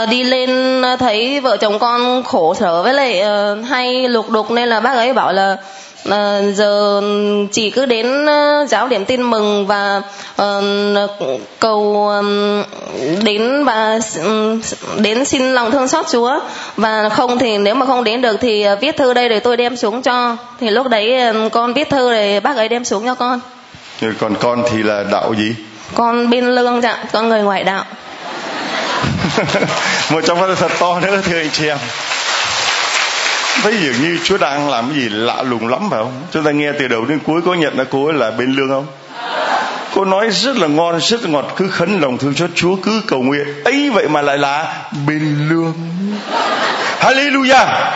đi lên thấy vợ chồng con khổ sở với lại hay lục đục, nên là bác ấy bảo là giờ chị cứ đến Giáo Điểm Tin Mừng và cầu đến và đến xin lòng thương xót Chúa, và không thì nếu mà không đến được thì viết thư đây để tôi đem xuống cho. Thì lúc đấy con viết thư để bác ấy đem xuống cho con. Còn con thì là đạo gì? Con bên Lương dạ, con người ngoại đạo. Một trong các thật to nữa thưa anh chị em. Thấy dường như Chúa đang làm cái gì lạ lùng lắm phải không? Chúng ta nghe từ đầu đến cuối có nhận ra cô ấy là bên Lương không? Cô nói rất là ngon, rất là ngọt, cứ khấn lòng thương cho Chúa, cứ cầu nguyện. Ấy vậy mà lại là bên Lương. Hallelujah!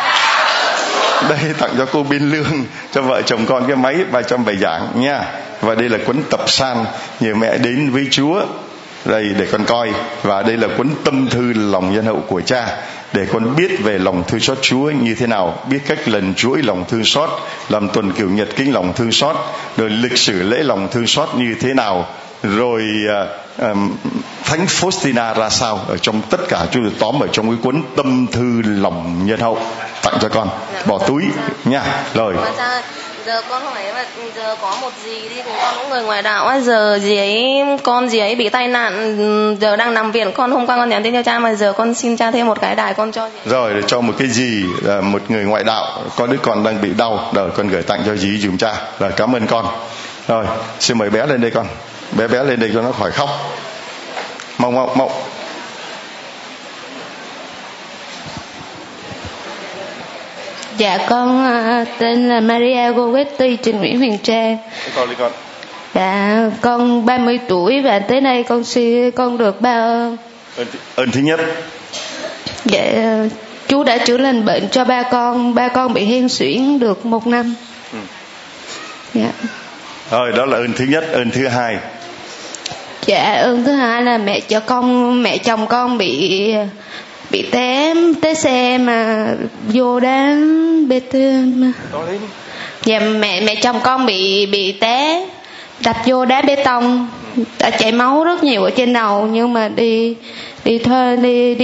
Đây tặng cho cô bên Lương, cho vợ chồng con cái máy 307 giảng nha. Và đây là cuốn tập san Nhờ Mẹ Đến Với Chúa. Đây để con coi. Và đây là cuốn tâm thư lòng nhân hậu của cha, để con biết về lòng thương xót Chúa như thế nào, biết cách lần chuỗi lòng thương xót, làm tuần kiểu nhật kính lòng thương xót, rồi lịch sử lễ lòng thương xót như thế nào, rồi thánh Faustina ra sao. Ở trong tất cả chúng tôi tóm ở trong cái cuốn tâm thư lòng nhân hậu. Tặng cho con, bỏ túi nha. Rồi giờ con hỏi là giờ có một gì đi cùng con cũng người ngoài đạo á, giờ gì ấy con gì ấy bị tai nạn, giờ đang nằm viện, con hôm qua con nhắn tin cho cha mà giờ con xin cha thêm một cái đài con cho gì. Rồi để cho một cái gì một người ngoại đạo, có đứa con đang bị đau, rồi con gửi tặng cho dì dùm cha. Rồi cảm ơn con. Rồi xin mời bé lên đây con, bé lên đây cho nó khỏi khóc. Mau. Dạ con tên là Maria Gowetti Trình Nguyễn Huyền Trang. Con. Dạ con 30 tuổi và tới nay con được ba ơn. Ơn thứ nhất. Dạ chú đã chữa lành bệnh cho ba con bị hen suyễn được 1 năm. Dạ. Rồi đó là ơn thứ nhất. Ơn thứ hai. Dạ ơn thứ hai là mẹ chồng con bị té xe mà vô đá bê tông mà. Dạ mẹ chồng con bị té đập vô đá bê tông, đã chảy máu rất nhiều ở trên đầu, nhưng mà đi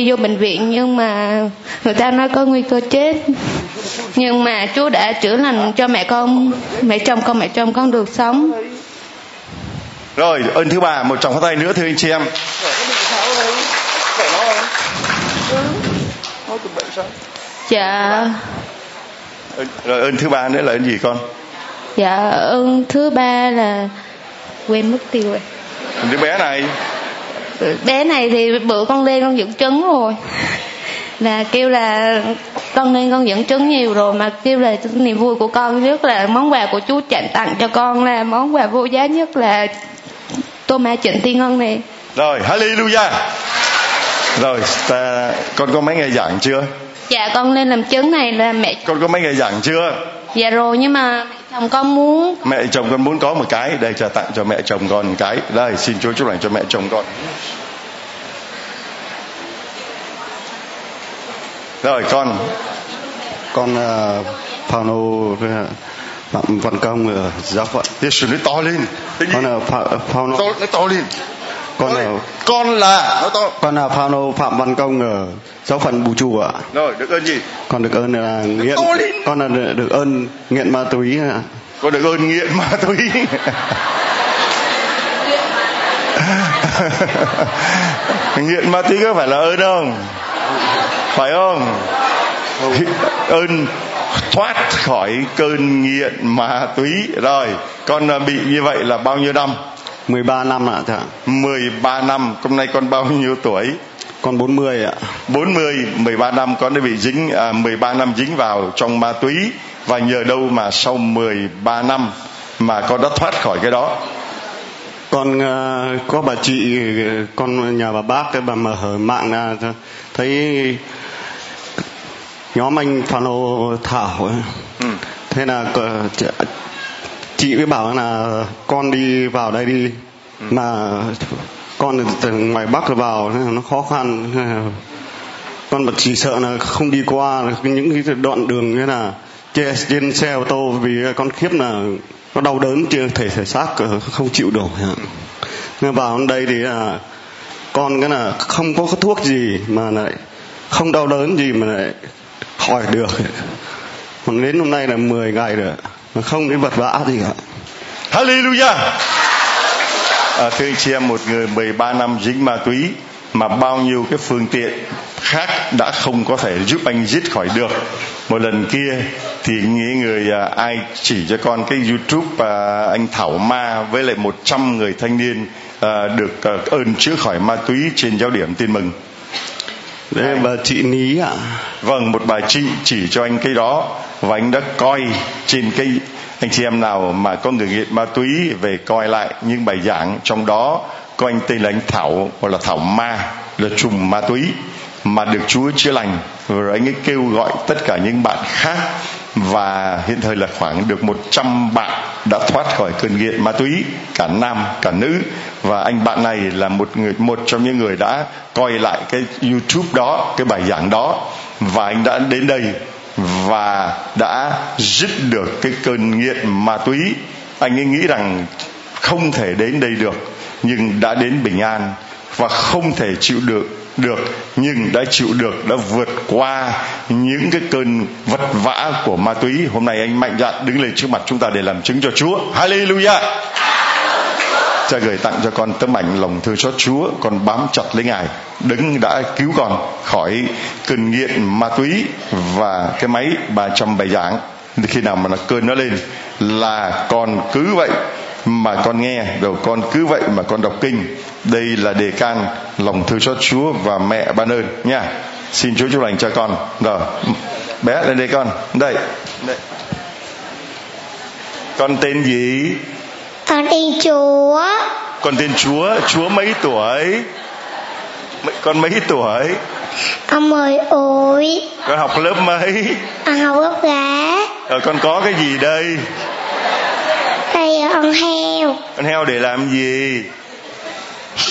vô bệnh viện, nhưng mà người ta nói có nguy cơ chết, nhưng mà Chúa đã chữa lành cho mẹ chồng con được sống. Rồi ơn thứ ba, một tràng pháo tay nữa thưa anh chị em. Dạ. Rồi ơn thứ ba nữa là ơn gì con? Dạ ơn thứ ba là quên mất tiêu rồi. Đứa bé này thì bữa con lên con dẫn chứng rồi, là kêu là con lên con dẫn chứng nhiều rồi, mà kêu là niềm vui của con nhất là món quà của chú Trạm tặng cho con, là món quà vô giá nhất là tô ma Trịnh Tiên Ngân này. Rồi hallelujah. Rồi con có mấy ngày giảng chưa? Dạ con lên làm chứng này là mẹ. Con có mấy ngày giảng chưa? Dạ rồi, nhưng mà mẹ chồng con muốn có một cái, đây trả tặng cho mẹ chồng con một cái. Đây xin Chúa chúc lành cho mẹ chồng con. Rồi con Phạm Văn Công ở Giáo Phận. Sự nói to lên. Con là Phạm nói to lên. Con là Phạm Văn Công ở Giáo Phận Bù Trù ạ. Rồi được ơn gì? Con được ơn là nghiện. Con là được ơn nghiện ma túy ạ. Con được ơn nghiện ma túy. Nghiện ma túy có phải là ơn không? Phải không? Ơn thoát khỏi cơn nghiện ma túy. Rồi con bị như vậy là bao nhiêu năm? 13 năm ạ thưa. 13 năm, hôm nay con bao nhiêu tuổi? Con 40 ạ. 40, 13 năm con đã bị 13 năm dính vào trong ma túy, và nhờ đâu mà sau 13 năm mà con đã thoát khỏi cái đó? Con có bà chị, con nhà bà bác, cái bà mở mạng thấy nhóm anh Phanô Thảo. Thế là chị mới bảo là con đi vào đây đi, mà con từ ngoài Bắc vào nó khó khăn, Con mà chỉ sợ là không đi qua những cái đoạn đường như là trên xe ô tô, vì con khiếp là nó đau đớn thể xác không chịu được. Nên vào đây thì là con cái là không có thuốc gì mà lại không đau đớn gì mà lại khỏi được. Còn đến hôm nay là 10 ngày rồi mà không đến vật vã gì cả. Hallelujah. Thưa anh chị em, một người 13 năm dính ma túy mà bao nhiêu cái phương tiện khác đã không có thể giúp anh dứt khỏi được. Một lần kia thì người ai chỉ cho con cái YouTube anh Thảo Ma với lại 100 người thanh niên được ơn chữa khỏi ma túy trên Giáo Điểm Tin Mừng. Đấy, bà chị Ní ạ. Vâng, một bà chị chỉ cho anh cái đó. Và anh đã coi trên cái, anh chị em nào mà có người nghiện ma túy về coi lại những bài giảng, trong đó có anh tên là anh Thảo, gọi là Thảo Ma, là trùm ma túy mà được Chúa chữa lành. Rồi anh ấy kêu gọi tất cả những bạn khác, và hiện thời là khoảng được 100 bạn đã thoát khỏi cơn nghiện ma túy, cả nam cả nữ. Và anh bạn này là một trong những người đã coi lại cái YouTube đó, cái bài giảng đó, và anh đã đến đây và đã dứt được cái cơn nghiện ma túy. Anh ấy nghĩ rằng không thể đến đây được, nhưng đã đến bình an, và không thể chịu được nhưng đã chịu được, đã vượt qua những cái cơn vật vã của ma túy. Hôm nay anh mạnh dạn đứng lên trước mặt chúng ta để làm chứng cho Chúa. Hallelujah. Cha gửi tặng cho con tấm ảnh lòng thương xót Chúa, con bám chặt lấy Ngài, Đấng đã cứu con khỏi cơn nghiện ma túy và cái máy 300 bài giảng. Khi nào mà nó cơn nó lên là con cứ vậy mà con nghe, rồi con cứ vậy mà con đọc kinh. Đây là đề can lòng thương xót Chúa và mẹ ban ơn nha. Xin Chúa chúc lành cho con. Rồi, bé lên đây con. Đây. Con tên gì? Con tên Chúa. Con tên Chúa. Chúa mấy tuổi? Con mấy tuổi? Con 10 tuổi. Con học lớp mấy? Con học lớp gá. Con có cái gì đây? Đây là con heo. Con heo để làm gì?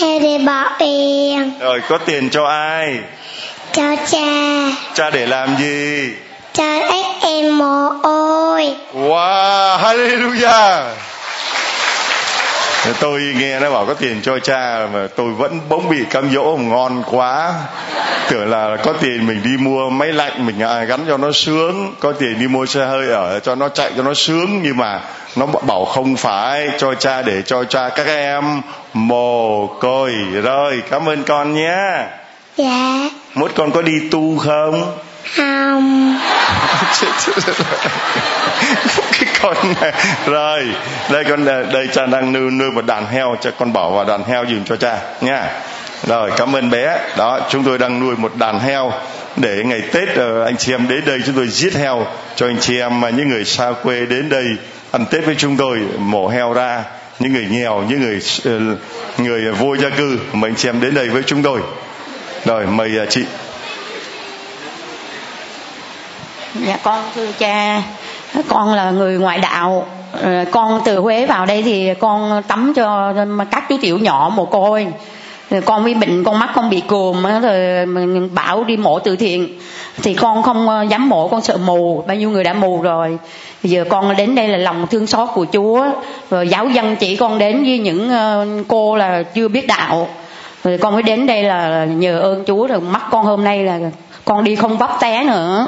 Heo để bỏ tiền. Rồi có tiền cho ai? Cho cha. Cha để làm gì? Cho ếch em mồ ôi. Wow, hallelujah. Tôi nghe nó bảo có tiền cho cha mà tôi vẫn bỗng bị cám dỗ, ngon quá. Tưởng là có tiền mình đi mua máy lạnh mình gắn cho nó sướng, có tiền đi mua xe hơi ở cho nó chạy cho nó sướng. Nhưng mà nó bảo không phải, cho cha để cho cha các em mồ côi. Rồi, cảm ơn con nhé. Dạ. Mốt con có đi tu không? Không. Cái con này. Rồi, đây con, đây cha đang nuôi một đàn heo, cho con bỏ vào đàn heo dùm cho cha nha. Rồi, cảm ơn bé. Đó, chúng tôi đang nuôi một đàn heo để ngày Tết anh chị em đến đây chúng tôi giết heo cho anh chị em, những người xa quê đến đây ăn Tết với chúng tôi, mổ heo ra. Những người nghèo, những người vô gia cư mà anh chị em đến đây với chúng tôi. Rồi, mời chị. Dạ con thưa cha, con là người ngoại đạo, con từ Huế vào đây thì con tắm cho các chú tiểu nhỏ mồ côi. Con bị bệnh, con mắt con bị cườm, rồi mình bảo đi mổ từ thiện thì con không dám mổ, con sợ mù, bao nhiêu người đã mù rồi. Giờ con đến đây là lòng thương xót của Chúa, rồi giáo dân chỉ con đến với những cô là chưa biết đạo, rồi con mới đến đây là nhờ ơn Chúa. Rồi mắt con hôm nay là con đi không vấp té nữa.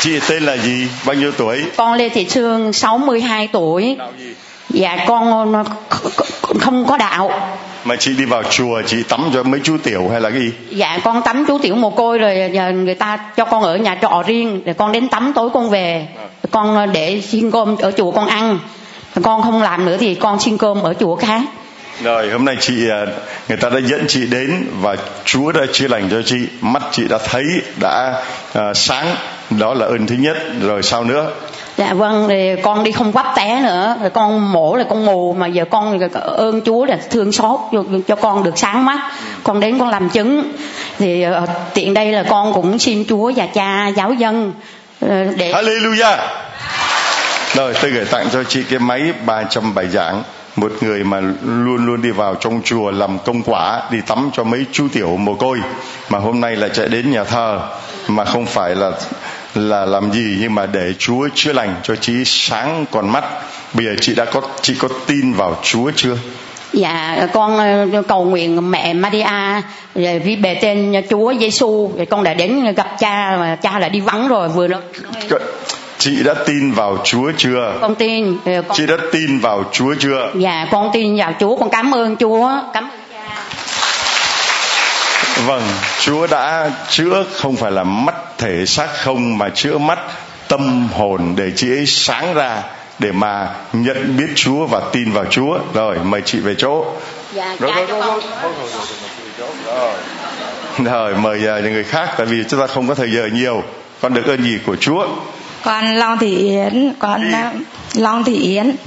Chị tên là gì? Bao nhiêu tuổi? Con Lê Thị Sương, 62 tuổi. Đạo gì? Dạ con không có đạo. Mà chị đi vào chùa chị tắm cho mấy chú tiểu hay là cái gì? Dạ con tắm chú tiểu mồ côi, rồi người ta cho con ở nhà trọ riêng, rồi con đến tắm tối con về. Con để xin cơm ở chùa con ăn. Con không làm nữa thì con xin cơm ở chùa khác. Rồi hôm nay chị, người ta đã dẫn chị đến và Chúa đã chữa lành cho chị, mắt chị đã thấy, đã sáng, đó là ơn thứ nhất. Rồi sao nữa? Dạ vâng, thì con đi không quắp té nữa, rồi con mổ là con mù, mà giờ con ơn Chúa là thương xót cho con được sáng mắt. Con đến con làm chứng thì tiện đây là con cũng xin Chúa và cha giáo dân để. Hallelujah. Rồi tôi gửi tặng cho chị cái máy 300 bài giảng một người mà luôn luôn đi vào trong chùa làm công quả, đi tắm cho mấy chú tiểu mồ côi, mà hôm nay là chạy đến nhà thờ, mà không phải là làm gì, nhưng mà để Chúa chữa lành cho chị sáng còn mắt. Bây giờ chị có tin vào Chúa chưa? Dạ, con cầu nguyện mẹ Maria rồi viết bề tên Chúa Giêsu, rồi con đã đến gặp cha, mà cha lại đi vắng rồi vừa đó. Chị đã tin vào Chúa chưa? Con tin. Chị đã tin vào Chúa chưa? Dạ, con tin vào Chúa, con cảm ơn Chúa, cảm ơn cha. Vâng, Chúa đã chữa không phải là mắt thể xác không, mà chữa mắt tâm hồn để chị ấy sáng ra, để mà nhận biết Chúa và tin vào Chúa. Rồi, mời chị về chỗ. Dạ, rồi, mời người khác, tại vì chúng ta không có thời giờ nhiều. Con được ơn gì của Chúa? Con Long Thị Yến.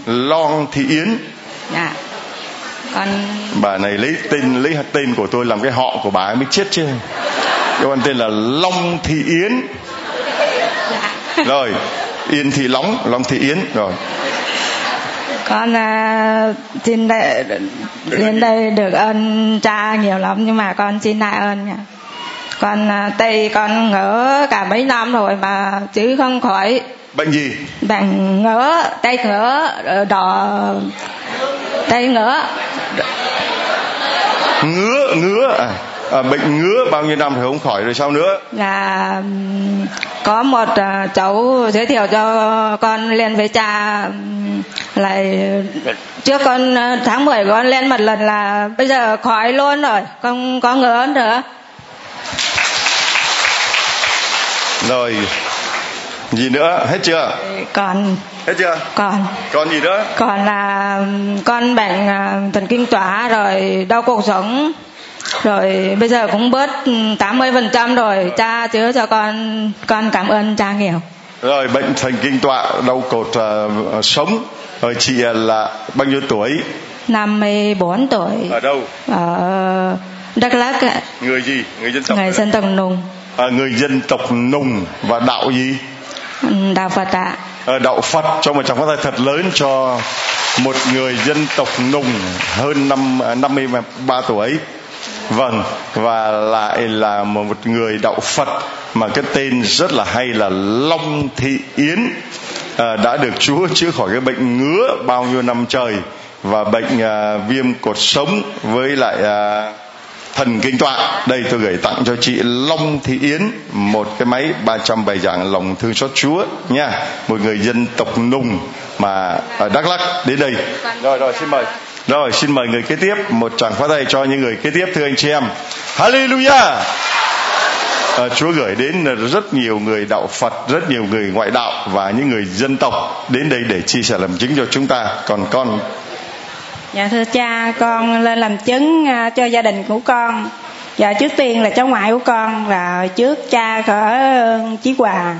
Long Thị Yến. Dạ. Con... Bà này lấy tên của tôi làm cái họ của bà ấy mới chết chứ. Con tên là Long Thị Yến. Dạ. Rồi. Yến thì lóng, Long Thị Yến rồi. Con xin đây được ơn cha nhiều lắm, nhưng mà con xin đại ơn nha. Con tay con ngỡ cả mấy năm rồi mà chứ không khỏi. Bệnh gì? Bệnh ngỡ, tay ngỡ đỏ, tay ngỡ. Ngứa à? À, bệnh ngứa bao nhiêu năm thì không khỏi rồi sao nữa? Là có một cháu giới thiệu cho con lên với cha, lại trước con tháng 10 con lên một lần là bây giờ khỏi luôn rồi, không có ngứa nữa. Rồi gì nữa, hết chưa? Còn hết chưa? Còn gì nữa? Còn là con bệnh thần kinh tỏa, rồi đau cuộc sống, rồi bây giờ cũng bớt 80% rồi. Cha chữa cho con cảm ơn cha nhiều. Rồi bệnh thần kinh tọa, đau cột sống. Rồi chị là bao nhiêu tuổi? 54 tuổi. Ở đâu? Ở Đắk Lắk. Người gì? Người dân tộc Nùng. Người dân tộc Nùng, và đạo gì? Đạo Phật ạ. Đạo Phật, cho một tràng pháo tay thật lớn cho một người dân tộc Nùng hơn 53 tuổi. Vâng, và lại là một người đạo Phật mà cái tên rất là hay là Long Thị Yến, đã được Chúa chữa khỏi cái bệnh ngứa bao nhiêu năm trời, và bệnh viêm cột sống với lại thần kinh tọa. Đây tôi gửi tặng cho chị Long Thị Yến một cái máy 307 dạng lòng thương xót Chúa nha, một người dân tộc Nùng mà ở Đắk Lắk đến đây. Rồi xin mời. Rồi, xin mời người kế tiếp, một tràng pháo tay cho những người kế tiếp, thưa anh chị em. Hallelujah! Chúa gửi đến rất nhiều người đạo Phật, rất nhiều người ngoại đạo và những người dân tộc đến đây để chia sẻ làm chứng cho chúng ta. Còn con? Dạ thưa cha, con lên làm chứng cho gia đình của con. Dạ trước tiên là cháu ngoại của con, là trước cha ở Chí Hòa.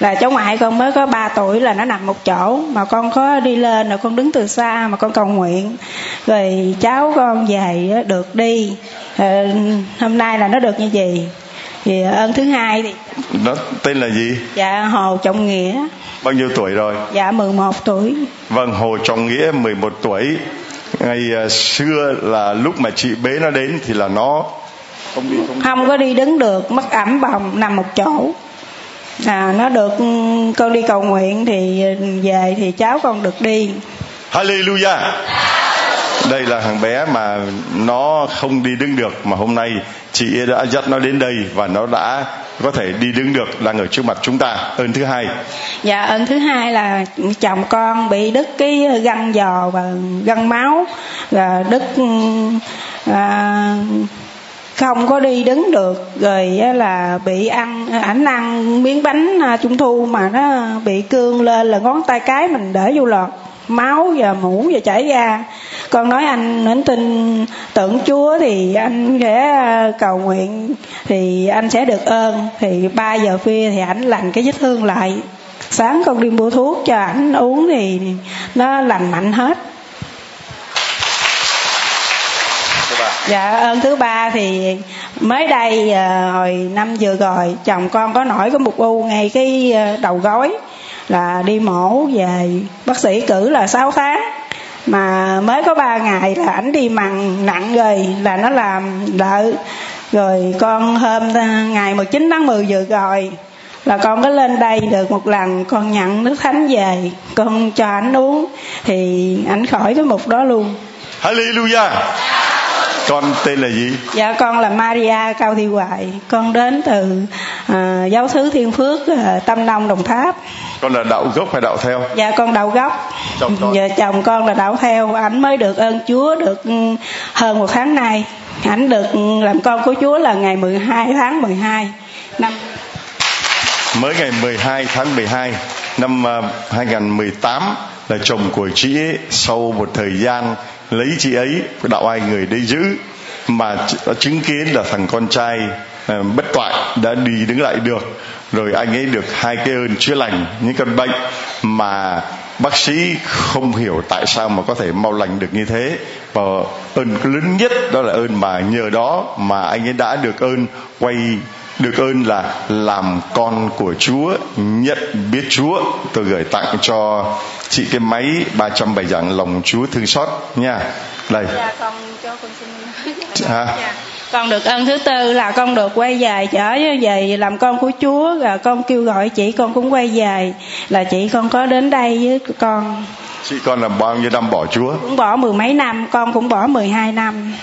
Là cháu ngoại con mới có 3 tuổi là nó nằm một chỗ, mà con có đi lên rồi con đứng từ xa mà con cầu nguyện, rồi cháu con về được đi. Hôm nay là nó được như vậy. Thì ơn thứ hai thì nó tên là gì? Dạ Hồ Trọng Nghĩa. Bao nhiêu tuổi rồi? Dạ 11 tuổi. Vâng, Hồ Trọng Nghĩa 11 tuổi. Ngày xưa là lúc mà chị bế nó đến thì là nó không có đi đứng được, mất ẩm bồng, nằm một chỗ. Nó được con đi cầu nguyện thì về thì cháu con được đi. Hallelujah. Đây là thằng bé mà nó không đi đứng được, mà hôm nay chị đã dắt nó đến đây và nó đã có thể đi đứng được, đang ở trước mặt chúng ta. Ơn thứ hai. Dạ ơn thứ hai là chồng con bị đứt cái gân giò và gân máu, và đứt không có đi đứng được, rồi là bị ảnh ăn miếng bánh trung thu mà nó bị cương lên, là ngón tay cái mình để vô lọt máu và mũ và chảy ra. Con nói anh tin tưởng Chúa thì anh sẽ cầu nguyện thì anh sẽ được ơn. Thì 3 giờ khuya thì ảnh lành cái vết thương lại. Sáng con đi mua thuốc cho ảnh uống thì nó lành mạnh hết. Dạ ơn thứ ba thì mới đây hồi năm vừa rồi, chồng con có nổi có một u ngay cái đầu gối, là đi mổ về bác sĩ cử là 6 tháng. mà mới có 3 ngày là ảnh đi mặn nặng rồi, là nó làm đợi. Rồi con hôm ngày 19 tháng 10 vừa rồi là con có lên đây được một lần, con nhận nước thánh về, con cho ảnh uống thì ảnh khỏi cái mục đó luôn. Hallelujah. Con tên là gì? Dạ con là Maria Cao Thị Hoài, con đến từ giáo xứ Thiên Phước, Tâm Đông, Đồng Tháp. Con là đạo gốc hay đạo theo? Dạ con đạo gốc. Dạ chồng con là đạo theo, ảnh mới được ơn Chúa được hơn 1 tháng nay. Ảnh được làm con của Chúa là ngày 12 tháng 12 năm mới, ngày 12 tháng 12 năm 2018 là chồng của chị ấy. Sau một thời gian lấy chị ấy, đạo ai người đấy giữ, mà chứng kiến là thằng con trai bất toại đã đi đứng lại được. Rồi anh ấy được 2 cái ơn chữa lành những căn bệnh mà bác sĩ không hiểu tại sao mà có thể mau lành được như thế. Và ơn lớn nhất đó là ơn mà nhờ đó mà anh ấy đã được ơn quay, được ơn là làm con của Chúa, nhận biết Chúa. Tôi gửi tặng cho chị cái máy 370 dạng lòng Chúa thương xót nha. Đây. Dạ, con cho con xin. Con được ơn thứ tư là con được quay về, trở về làm con của Chúa. Rồi con kêu gọi chị con cũng quay về, là chị con có đến đây với con. Chị con là bao nhiêu năm bỏ Chúa? Cũng bỏ 10 mấy năm, con cũng bỏ 12 năm.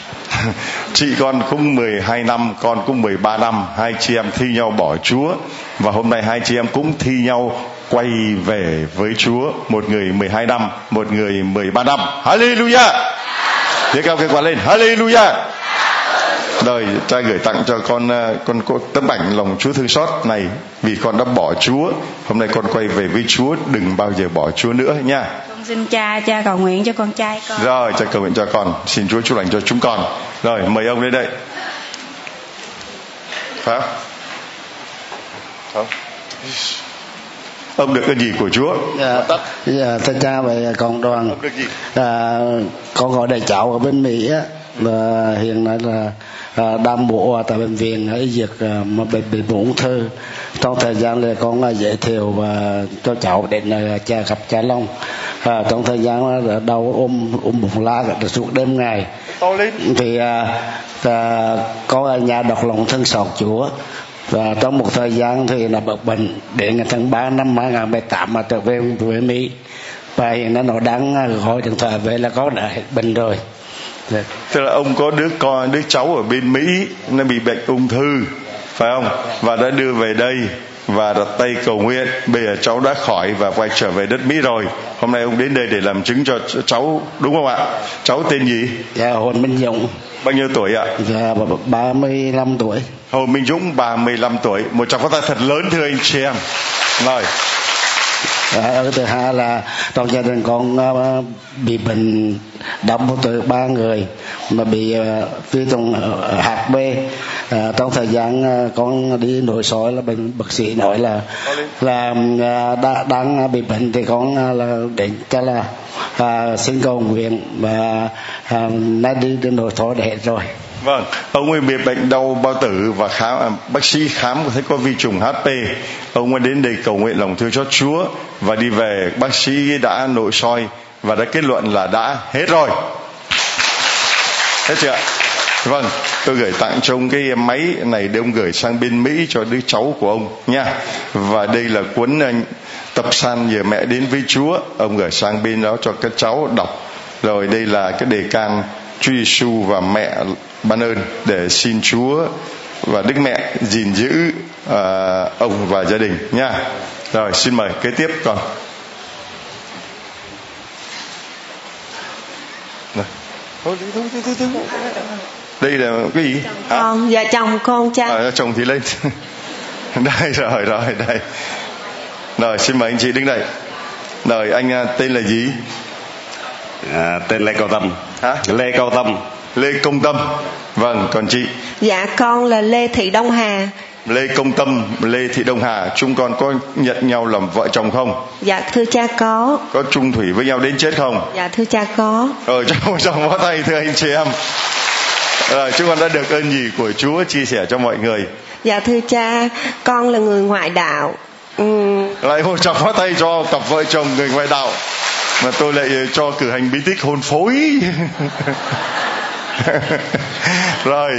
Chị con cũng 12 năm, con cũng 13 năm. 2 chị em thi nhau bỏ Chúa. Và hôm nay 2 chị em cũng thi nhau quay về với Chúa. Một người 12 năm, một người 13 năm. Hallelujah. Để cao cái quả lên. Hallelujah. Đời cha gửi tặng cho con tấm ảnh lòng Chúa thương xót này, vì con đã bỏ Chúa, hôm nay con quay về với Chúa, đừng bao giờ bỏ Chúa nữa nha. Con xin cha cầu nguyện cho con trai con. Rồi cha cầu nguyện cho con, xin Chúa chúc lành cho chúng con. Rồi mời ông lên đây. Hả? Không. Ông được cái gì của Chúa? Dạ thưa cha và con Đoàn. Ông được gì? Con gọi đại cháu ở bên Mỹ á, là hiện nay là đang bộ tại bệnh viện ở việc mà bị ung thư. Trong thời gian này con giới thiệu và cho cháu đến cha gặp cha Long. Trong thời gian là đau ôm bụng lá suốt đêm ngày. Thì có ở nhà đọc lòng thương xót Chúa. Và trong một thời gian thì là bực bệnh, đến ngày tháng 3 năm 2018 mà trở về với Mỹ. Và hiện nay nó đang gọi điện thoại về là có đại bệnh rồi. Tức là ông có đứa con, đứa cháu ở bên Mỹ nó bị bệnh ung thư, phải không? Và đã đưa về đây và đặt tay cầu nguyện. Bây giờ cháu đã khỏi và quay trở về đất Mỹ rồi. Hôm nay ông đến đây để làm chứng cho cháu, đúng không ạ? Cháu tên gì? Dạ Hồ Minh Dũng. Bao nhiêu tuổi ạ? Dạ 35 tuổi. Hồ Minh Dũng 35 tuổi. Một tràng pháo tay thật lớn thưa anh chị em. Rồi. Thứ hai là trong gia đình con bị bệnh đau từ 3 người mà bị phi trùng hạt B. Trong thời gian con đi nội soi là bệnh, bác sĩ nói là đang bị bệnh thì con là định cho là xin cầu nguyện và đã đi nội soi để hết rồi. Vâng, ông ấy bị bệnh đau bao tử và bác sĩ khám thấy có vi trùng HP. Ông ấy đến đây cầu nguyện lòng thương xót Chúa và đi về, bác sĩ đã nội soi và đã kết luận là đã hết rồi. Hết chưa ạ? Vâng, tôi gửi tặng cho ông cái máy này để ông gửi sang bên Mỹ cho đứa cháu của ông nha. Và đây là cuốn tập san về mẹ đến với Chúa, ông gửi sang bên đó cho các cháu đọc. Rồi đây là cái đề can Chúa Giêsu và mẹ ban ơn để xin Chúa và Đức Mẹ gìn giữ ông và gia đình nha. Rồi xin mời kế tiếp con. Đây là cái gì? Con, dạ chồng con cha. Chồng thì lên. Đây rồi đây. Rồi xin mời anh chị đứng đây. Rồi anh tên là gì? Tên Lê Cao Tâm. Hả? Lê Cao Tâm. Lê Công Tâm. Vâng, còn chị? Dạ con là Lê Thị Đông Hà. Lê Công Tâm, Lê Thị Đông Hà. Chúng con có nhận nhau làm vợ chồng không? Dạ thưa cha có. Có chung thủy với nhau đến chết không? Dạ thưa cha có. Trong vó tay thưa anh chị em. Rồi chúng con đã được ơn gì của Chúa chia sẻ cho mọi người? Dạ thưa cha, con là người ngoại đạo. Lại một tràng pháo tay cho cặp vợ chồng người ngoại đạo. mà tôi lại cho cử hành bí tích hôn phối. Rồi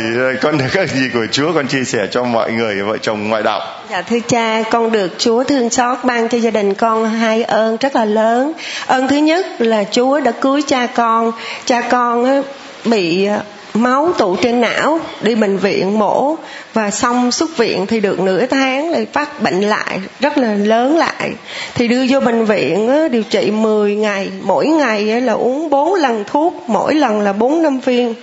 con được cái gì của Chúa con chia sẻ cho mọi người, vợ chồng ngoại đạo. Dạ thưa cha, con được Chúa thương xót ban cho gia đình con hai ơn rất là lớn. Ơn thứ nhất là Chúa đã cưới cha con. Cha con bị máu tụ trên não, đi bệnh viện mổ, và xong xuất viện thì được nửa tháng lại phát bệnh lại rất là lớn lại, thì đưa vô bệnh viện điều trị 10 ngày, mỗi ngày là uống 4 lần thuốc, mỗi lần là 4-5 viên.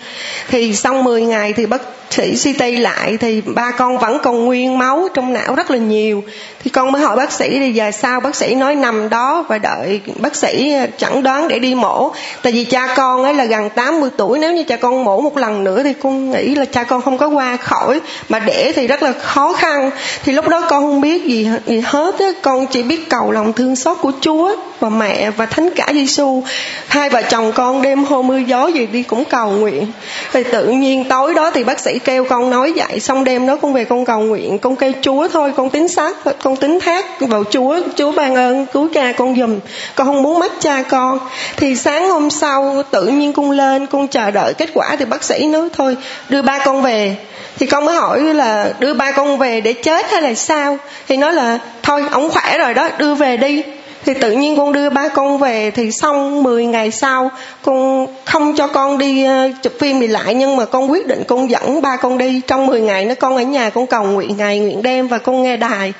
Thì xong 10 ngày thì bác sĩ CT lại thì ba con vẫn còn nguyên máu trong não rất là nhiều. Thì con mới hỏi bác sĩ thì giờ sao, bác sĩ nói nằm đó và đợi bác sĩ chẩn đoán để đi mổ. Tại vì cha con ấy là gần 80 tuổi, nếu như cha con mổ một lần nữa thì con nghĩ là cha con không có qua khỏi, mà đẻ thì rất là khó khăn. Thì lúc đó con không biết gì hết á, con chỉ biết cầu lòng thương xót của Chúa và mẹ và Thánh cả Giêsu. Hai vợ chồng con đêm hôm mưa gió gì đi cũng cầu nguyện. Thì tự nhiên tối đó thì bác sĩ kêu con nói vậy, xong đêm đó con về con cầu nguyện, con kêu Chúa thôi, con tính xác, con tính thác vào Chúa, Chúa ban ơn cứu cha con giùm, con không muốn mất cha con. Thì sáng hôm sau tự nhiên con lên, con chờ đợi kết quả thì bác sĩ nói thôi đưa ba con về. Thì con mới hỏi là đưa ba con về để chết hay là sao, thì nói là thôi ổng khỏe rồi đó, đưa về đi. Thì tự nhiên con đưa ba con về, thì xong 10 ngày sau con không cho con đi chụp phim đi lại, nhưng mà con quyết định con dẫn ba con đi. Trong 10 ngày nó con ở nhà con cầu nguyện ngày nguyện đêm và con nghe đài,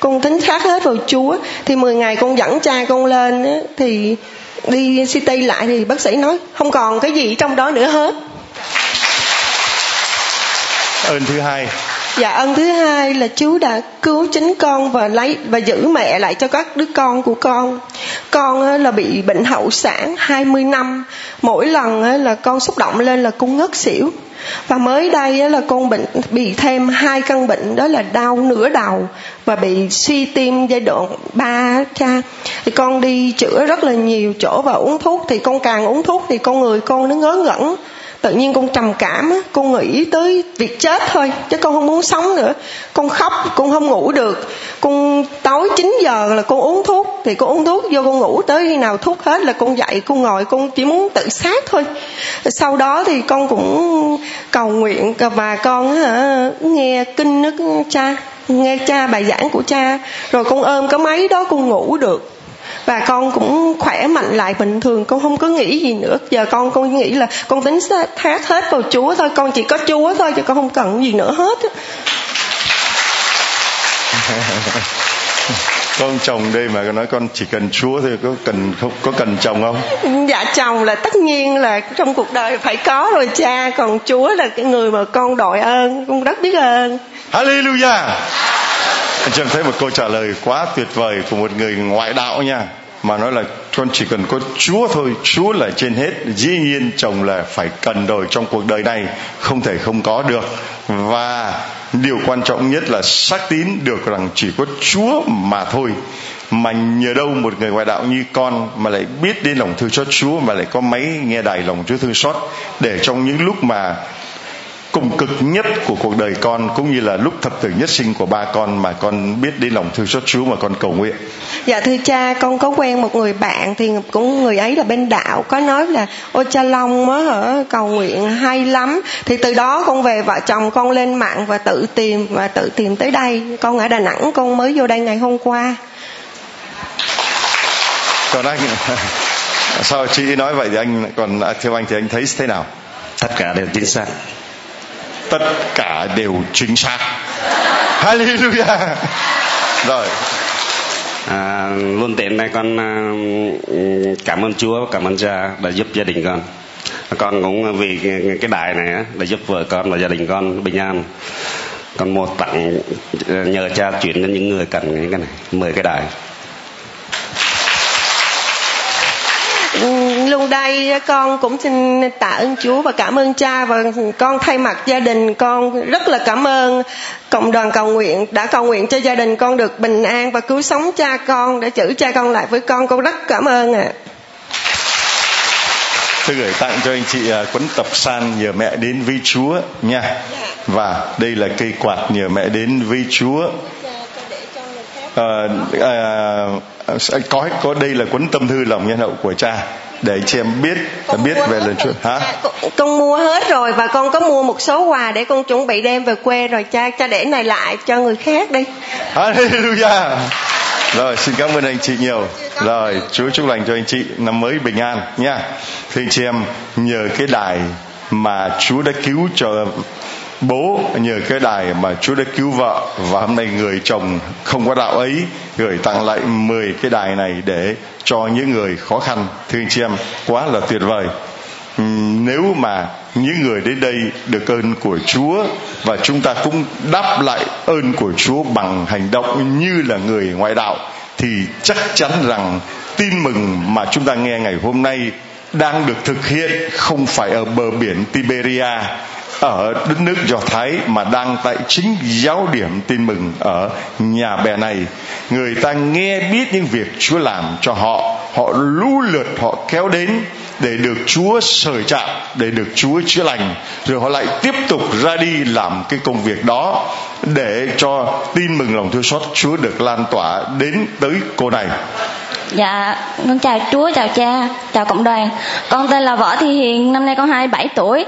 con tính khát hết vào Chúa. Thì 10 ngày con dẫn cha con lên thì đi CT lại thì bác sĩ nói không còn cái gì trong đó nữa hết. Ơn thứ hai. Dạ ơn thứ hai là Chúa đã cứu chính con và lấy và giữ mẹ lại cho các đứa con của con. Con là bị bệnh hậu sản 20 năm, mỗi lần là con xúc động lên là con ngất xỉu. Và mới đây là con bị thêm 2 căn bệnh, đó là đau nửa đầu và bị suy tim giai đoạn 3 cha. Thì con đi chữa rất là nhiều chỗ và uống thuốc, thì con càng uống thuốc thì con người con nó ngớ ngẩn. Tự nhiên con trầm cảm, con nghĩ tới việc chết thôi, chứ con không muốn sống nữa. Con khóc, con không ngủ được. Con tối 9 giờ là con uống thuốc, thì con uống thuốc vô con ngủ tới khi nào thuốc hết là con dậy, con ngồi, con chỉ muốn tự sát thôi. Sau đó thì con cũng cầu nguyện và con nghe kinh nước cha, nghe cha bài giảng của cha, rồi con ôm cái máy đó con ngủ được. Và con cũng khỏe mạnh lại bình thường, con không có nghĩ gì nữa. Giờ con nghĩ là con tính thác hết vào Chúa thôi, con chỉ có Chúa thôi chứ con không cần gì nữa hết. Con chồng đây mà nói con chỉ cần Chúa thôi, có cần chồng không? Dạ chồng là tất nhiên là trong cuộc đời phải có rồi cha, còn Chúa là cái người mà con đội ơn, con rất biết ơn. Hallelujah. Anh Trâm thấy một câu trả lời quá tuyệt vời của một người ngoại đạo nha, mà nói là con chỉ cần có Chúa thôi, Chúa là trên hết. Dĩ nhiên chồng là phải cần đời, trong cuộc đời này không thể không có được. Và điều quan trọng nhất là xác tín được rằng chỉ có Chúa mà thôi. Mà nhờ đâu một người ngoại đạo như con mà lại biết đến lòng thương xót Chúa, mà lại có máy nghe đài lòng Chúa thương xót, để trong những lúc mà cùng cực nhất của cuộc đời con, cũng như là lúc thập tử nhất sinh của ba con, mà con biết đến lòng thương xót Chúa mà con cầu nguyện. Dạ thưa cha, con có quen một người bạn, thì cũng người ấy là bên đạo, có nói là ôi cha Long mới cầu nguyện hay lắm. Thì từ đó con về vợ chồng con lên mạng và tự tìm tới đây. Con ở Đà Nẵng, con mới vô đây ngày hôm qua. Còn anh, sao chị nói vậy thì anh, còn theo anh thì anh thấy thế nào? Tất cả đều chính xác. Hallelujah. Rồi luôn tiện này con cảm ơn Chúa, cảm ơn cha đã giúp gia đình con. Con cũng vì cái đài này đã giúp vợ con và gia đình con bình an. Con mua tặng nhờ cha chuyển đến những người cần những cái này, 10 cái đài. Luôn đây con cũng xin tạ ơn Chúa và cảm ơn cha, và con thay mặt gia đình con rất là cảm ơn cộng đoàn cầu nguyện đã cầu nguyện cho gia đình con được bình an và cứu sống cha con, để chữ cha con lại với con rất cảm ơn ạ. Tôi gửi tặng cho anh chị cuốn tập san nhờ mẹ đến với Chúa nha. Và đây là cây quạt nhờ mẹ đến với Chúa. có đây là cuốn tâm thư lòng nhân hậu của cha để chị em biết về lần trước hả? Con mua hết rồi và con có mua một số quà để con chuẩn bị đem về quê rồi cha để này lại cho người khác đi. Hallelujah. Rồi, xin cảm ơn anh chị nhiều. Rồi, Chúa chúc lành cho anh chị năm mới bình an nha. Thưa anh chị em, nhờ cái đài mà Chúa đã cứu cho bố, nhờ cái đài mà Chúa đã cứu vợ, và hôm nay người chồng không có đạo ấy gửi tặng lại 10 cái đài này để cho những người khó khăn. Thưa anh chị em, quá là tuyệt vời. Nếu mà những người đến đây được ơn của Chúa và chúng ta cũng đáp lại ơn của Chúa bằng hành động như là người ngoại đạo, thì chắc chắn rằng tin mừng mà chúng ta nghe ngày hôm nay đang được thực hiện không phải ở bờ biển Tiberia, ở đất nước Do Thái, mà đang tại chính giáo điểm tin mừng ở nhà bè này. Người ta nghe biết những việc Chúa làm cho họ, họ lũ lượt họ kéo đến để được Chúa sờ chạm, để được Chúa chữa lành, rồi họ lại tiếp tục ra đi làm cái công việc đó để cho tin mừng lòng thương xót Chúa được lan tỏa đến tới cô này. Dạ, con chào Chúa, chào cha, chào cộng đoàn. Con tên là Võ Thị Hiền, năm nay con 27 tuổi.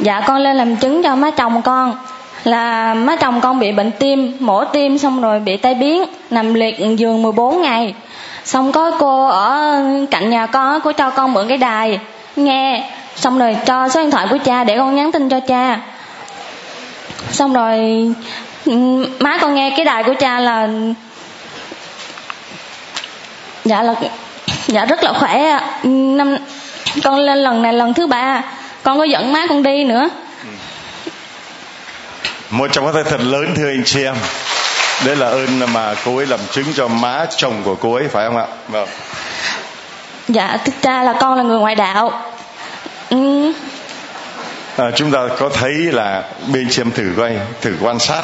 Dạ, con lên làm chứng cho má chồng con. Là má chồng con bị bệnh tim, mổ tim xong rồi bị tai biến, nằm liệt giường 14 ngày. Xong có cô ở cạnh nhà con, cô cho con mượn cái đài nghe, xong rồi cho số điện thoại của cha để con nhắn tin cho cha. Xong rồi má con nghe cái đài của cha là rất là khỏe. Năm con lên lần này lần thứ 3, con có dẫn má con đi nữa. Một trong các tay thật lớn thưa anh chị em. Đấy là ơn mà cô ấy làm chứng cho má chồng của cô ấy, phải không ạ? Vâng. Dạ, thực ra là con là người ngoại đạo. Chúng ta có thấy là bên chị em thử quan sát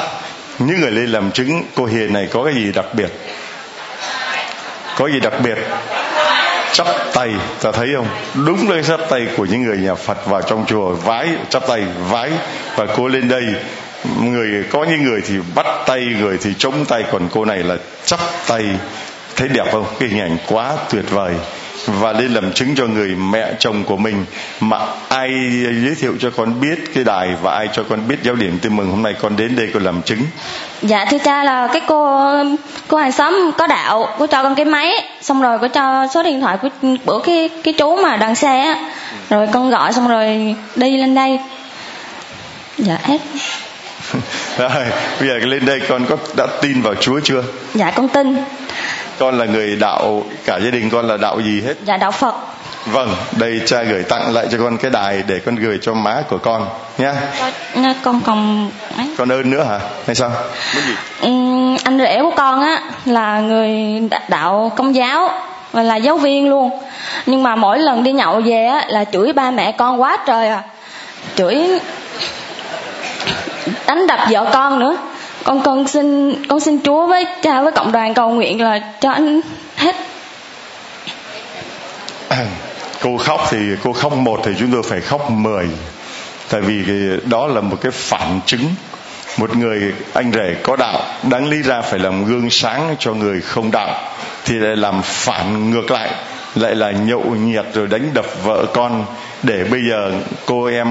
những người lên làm chứng, cô Hiền này có cái gì đặc biệt? Có gì đặc biệt? Chắp tay, ta thấy không? Đúng là chắp tay của những người nhà Phật vào trong chùa, vái, chắp tay, vái. Và cô lên đây, người có những người thì bắt tay, người thì chống tay, còn cô này là chắp tay. Thấy đẹp không? Cái hình ảnh quá tuyệt vời. Và lên làm chứng cho người mẹ chồng của mình. Mà ai giới thiệu cho con biết cái đài và ai cho con biết giáo điểm tin mừng? Hôm nay con đến đây con làm chứng. Dạ thưa cha, là cái cô hàng xóm có đạo, cô cho con cái máy, xong rồi cô cho số điện thoại của cái chú mà đằng xe á, rồi con gọi xong rồi đi lên đây. Dạ hết. Rồi, bây giờ lên đây con đã tin vào Chúa chưa? Dạ con tin. Con là người đạo, cả gia đình con là đạo gì hết? Dạ đạo Phật. Vâng, đây cha gửi tặng lại cho con cái đài để con gửi cho má của con nhá. Con còn ấy. Con ơn nữa hả? Hay sao? Gì? Anh rể của con á là người đạo Công giáo và là giáo viên luôn. Nhưng mà mỗi lần đi nhậu về á là chửi ba mẹ con quá trời à. Chửi đánh đập vợ con nữa. Con xin Chúa với cha với cộng đoàn cầu nguyện là cho anh hết. Cô khóc thì cô khóc 1 thì chúng tôi phải khóc 10. Tại vì đó là một cái phản chứng. Một người anh rể có đạo đáng lý ra phải làm gương sáng cho người không đạo, thì lại làm phản ngược lại, lại là nhậu nhiệt rồi đánh đập vợ con. Để bây giờ cô em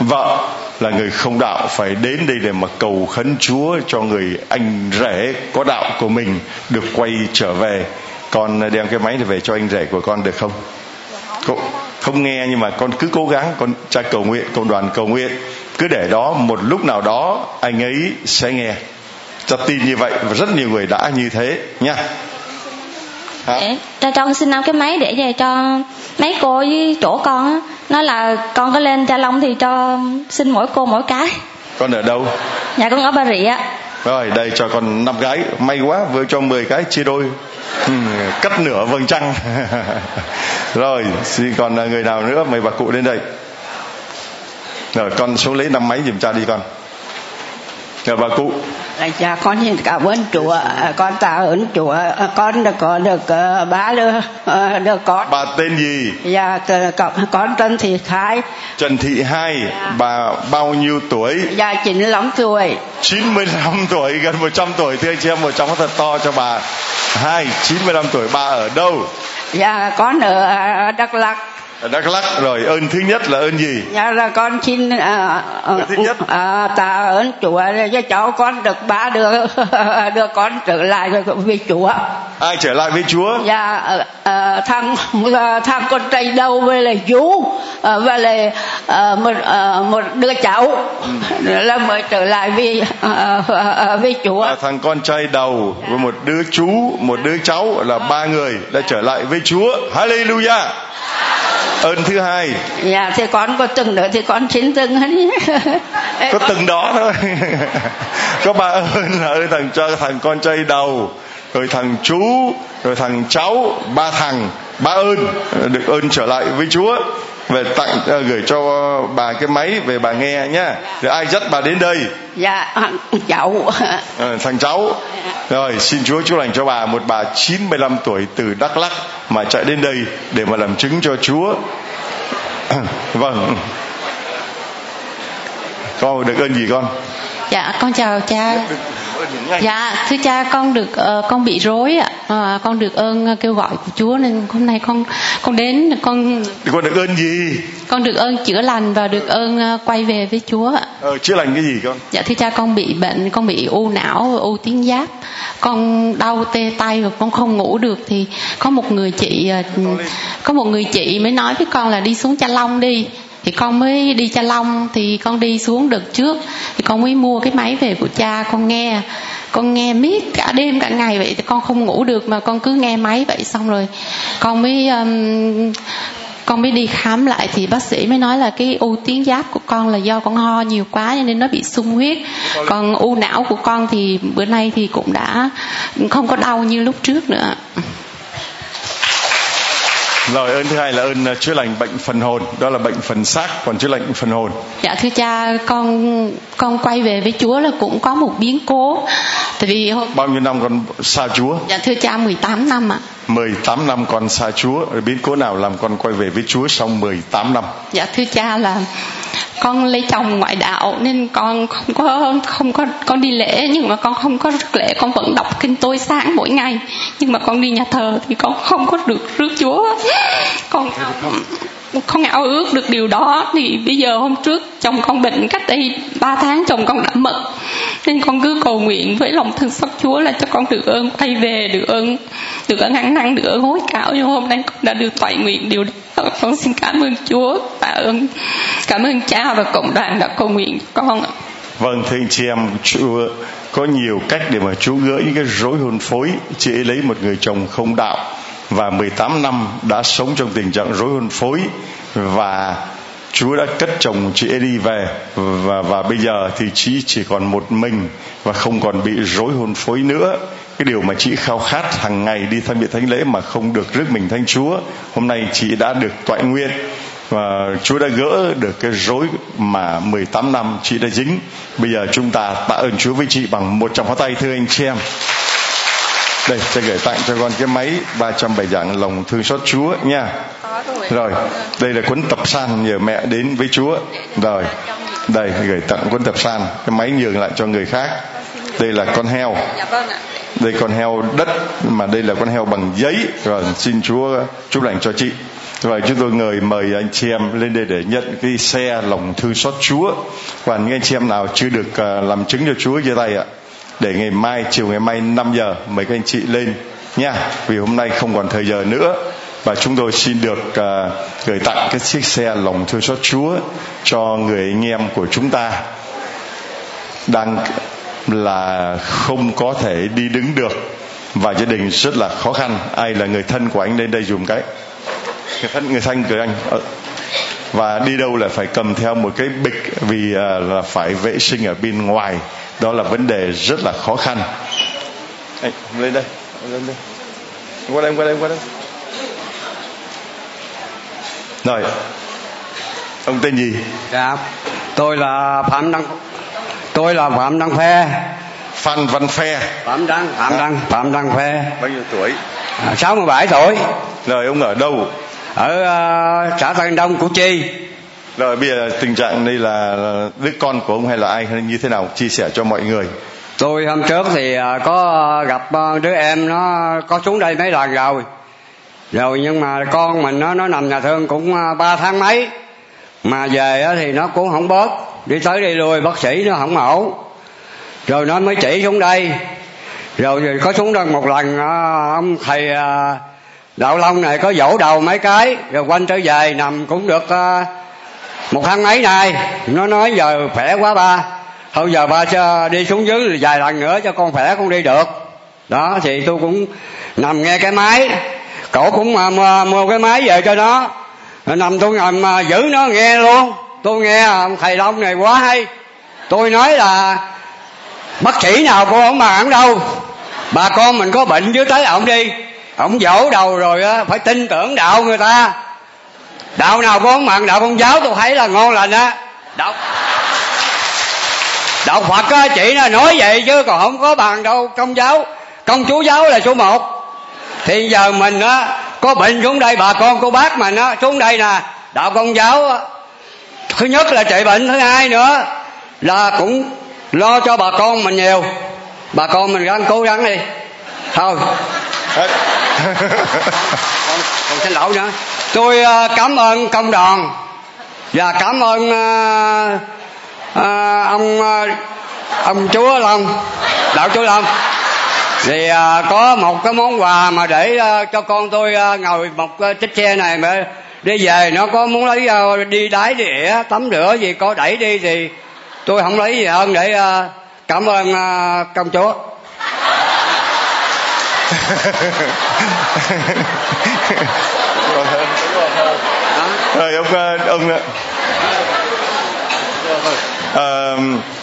vợ là người không đạo phải đến đây để mà cầu khấn Chúa cho người anh rể có đạo của mình được quay trở về. Con đem cái máy này về cho anh rể của con được không? Cô không nghe, nhưng mà con cứ cố gắng, con cha cầu nguyện, cộng đoàn cầu nguyện, cứ để đó, một lúc nào đó anh ấy sẽ nghe. Cha tin như vậy và rất nhiều người đã như thế nha. Cha cho con xin năm cái máy để về cho mấy cô với chỗ con á. Nói là con có lên Cha Long thì cho xin mỗi cô mỗi cái. Con ở đâu? Nhà con ở Bà Rịa ạ. Rồi đây cho con 5 cái. May quá, vừa cho 10 cái chia đôi, cắt nửa vầng trăng. Rồi xin còn người nào nữa? Mời bà cụ đến đây. Rồi con xuống lấy 5 máy giùm cha đi con. Rồi bà cụ. Dạ con xin cảm ơn Chúa, con tạ ơn Chúa, con đã có được ba đứa được con. Bà tên gì? Dạ con Trần Thị Hai. Trần Thị Hai, dạ. Bà bao nhiêu tuổi? Dạ 95 tuổi. 95 tuổi, gần 100 tuổi. Thưa anh chị em, một tràng thật to cho bà Hai. 95 tuổi. Bà ở đâu? Dạ con ở Đắk Lắk. Đắk Lắk rồi. Ơn thứ nhất là ơn gì? Dạ là con xin tạ ơn Chúa cho cháu con được ba đứa con trở lại với Chúa. Ai trở lại với Chúa? Dạ thằng con trai đầu với là Vũ và là một đứa cháu là mới trở lại với Chúa. Thằng con trai đầu với một đứa chú, một đứa cháu là ba người đã trở lại với Chúa. Hallelujah. Ơn thứ hai. Dạ thì con có từng nữa thì con chín từng hết. Có từng đó thôi. Có ba ơn là ơn thằng con trai đầu, rồi thằng chú, rồi thằng cháu, ba thằng, ba ơn được ơn trở lại với Chúa. Về tặng gửi cho bà cái máy về bà nghe nhá. Rồi ai dắt bà đến đây? Dạ cháu. Thằng cháu. Rồi xin Chúa chúc lành cho bà, một bà 95 tuổi từ Đắk Lắk mà chạy đến đây để mà làm chứng cho Chúa. Vâng. Con được ơn gì con? Dạ con chào cha. Dạ thưa cha, con được con bị rối ạ. Con được ơn kêu gọi của Chúa nên hôm nay con đến. Con được ơn gì? Con được ơn chữa lành và được ơn quay về với Chúa ạ. Chữa lành cái gì con? Dạ thưa cha, con bị bệnh, con bị u não và u tuyến giáp. Con đau tê tay và con không ngủ được, thì có một người chị mới nói với con là đi xuống Cha Long đi. Thì con mới đi Cha Long, thì con đi xuống đợt trước thì con mới mua cái máy về của cha, con nghe miết cả đêm cả ngày vậy, thì con không ngủ được mà con cứ nghe máy vậy. Xong rồi con mới đi khám lại thì bác sĩ mới nói là cái u tuyến giáp của con là do con ho nhiều quá nên nó bị sung huyết. Còn u não của con thì bữa nay thì cũng đã không có đau như lúc trước nữa. Rồi ơn thứ hai là ơn chữa lành bệnh phần hồn, đó là bệnh phần xác, còn chữa lành phần hồn. Dạ thưa cha, con quay về với Chúa là cũng có một biến cố. Tại vì bao nhiêu năm con xa Chúa? Dạ thưa cha 18 năm ạ. 18 năm con xa Chúa, biến cố nào làm con quay về với Chúa sau 18 năm? Dạ thưa cha là con lấy chồng ngoại đạo nên con không có con đi lễ nhưng mà con không có rước lễ, con vẫn đọc kinh tối sáng mỗi ngày nhưng mà con đi nhà thờ thì con không có được rước Chúa. Con ao ước được điều đó. Thì bây giờ hôm trước chồng con bệnh, cách đây 3 tháng chồng con đã mất, nên con cứ cầu nguyện với lòng thương xót Chúa là cho con được ơn quay về, được ơn ăn năn, được ơn hối cảo. Nhưng hôm nay con đã được toại nguyện điều đó. Con xin cảm ơn Chúa, cảm ơn cha và cộng đoàn đã cầu nguyện cho con. Vâng thưa anh chị em, Chúa có nhiều cách để mà Chúa gỡ những cái rối hôn phối. Chị ấy lấy một người chồng không đạo và 18 năm đã sống trong tình trạng rối hôn phối, và Chúa đã cất chồng chị ấy đi về, và bây giờ thì chị chỉ còn một mình và không còn bị rối hôn phối nữa. Cái điều mà chị khao khát hàng ngày đi tham dự thánh lễ mà không được rước mình thánh Chúa, hôm nay chị đã được toại nguyện và Chúa đã gỡ được cái rối mà 18 năm chị đã dính. Bây giờ chúng ta tạ ơn Chúa với chị bằng một tràng pháo tay thưa anh chị em. Đây, sẽ gửi tặng cho con cái máy 370 dạng lòng thương xót Chúa nha. Rồi, đây là cuốn tập san nhờ mẹ đến với Chúa. Rồi, đây gửi tặng cuốn tập san, cái máy nhường lại cho người khác. Đây là con heo. Đây con heo đất, mà đây là con heo bằng giấy. Rồi, xin Chúa chúc lành cho chị. Rồi chúng tôi mời anh chị em lên đây để nhận cái xe lòng thương xót Chúa. Và những anh chị em nào chưa được làm chứng cho Chúa giơ tay ạ. Để chiều ngày mai 5 giờ mời các anh chị lên nha, vì hôm nay không còn thời giờ nữa. Và chúng tôi xin được gửi tặng cái chiếc xe lòng thương xót Chúa cho người anh em của chúng ta đang là không có thể đi đứng được và gia đình rất là khó khăn. Ai là người thân của anh lên đây dùm cái người thân của anh. Và đi đâu là phải cầm theo một cái bịch, vì là phải vệ sinh ở bên ngoài. Đó là vấn đề rất là khó khăn. Ê, lên đây. Qua đây. Rồi, ông tên gì? Dạ, tôi là Phạm Đăng Phê. Phạm Đăng Phê. Bao nhiêu tuổi? 67 tuổi. Rồi ông ở đâu? Ở xã Tân Đông, Củ Chi. Rồi bây giờ tình trạng đây là đứa con của ông hay là ai hay như thế nào, chia sẻ cho mọi người. Tôi hôm trước thì có gặp đứa em, nó có xuống đây mấy lần rồi nhưng mà con mình nó nằm nhà thương cũng 3 tháng mấy, mà về thì nó cũng không bớt, đi tới đi lui bác sĩ nó không ổn, rồi nó mới chỉ xuống đây. Rồi có xuống đây một lần, ông thầy Đạo Long này có vỗ đầu mấy cái, rồi quanh trở về nằm cũng được 1 tháng mấy nay. Nó nói giờ khỏe quá ba, thôi giờ ba cho đi xuống dưới vài lần nữa cho con khỏe con đi được. Đó thì tôi cũng nằm nghe cái máy, cổ cũng mua cái máy về cho nó, nằm tôi nằm giữ nó nghe luôn. Tôi nghe thầy Long này quá hay. Tôi nói là bác sĩ nào cô không bằng ổng đâu, bà con mình có bệnh dưới tới ổng đi, ổng vỗ đầu rồi á, phải tin tưởng đạo người ta. Đạo nào cô không bằng đạo Công giáo, tôi thấy là ngon lành á. Đạo Phật á, chỉ là nói vậy chứ còn không có bằng đâu. Công giáo, Công Chúa giáo là số 1. Thì giờ mình á có bệnh xuống đây, bà con cô bác mình á xuống đây nè, đạo Công giáo á, thứ nhất là trị bệnh, thứ hai nữa là cũng lo cho bà con mình nhiều. Bà con mình ráng cố gắng đi thôi. Còn xin lỗi nữa. Tôi cảm ơn công đoàn và cảm ơn ông Chúa Long, đạo Chúa Long, thì có một cái món quà mà để cho con tôi ngồi một chiếc xe này mà đi về. Nó có muốn lấy đi đái đĩa tắm rửa gì có đẩy đi thì tôi không lấy gì hơn, để cảm ơn công chúa. Rồi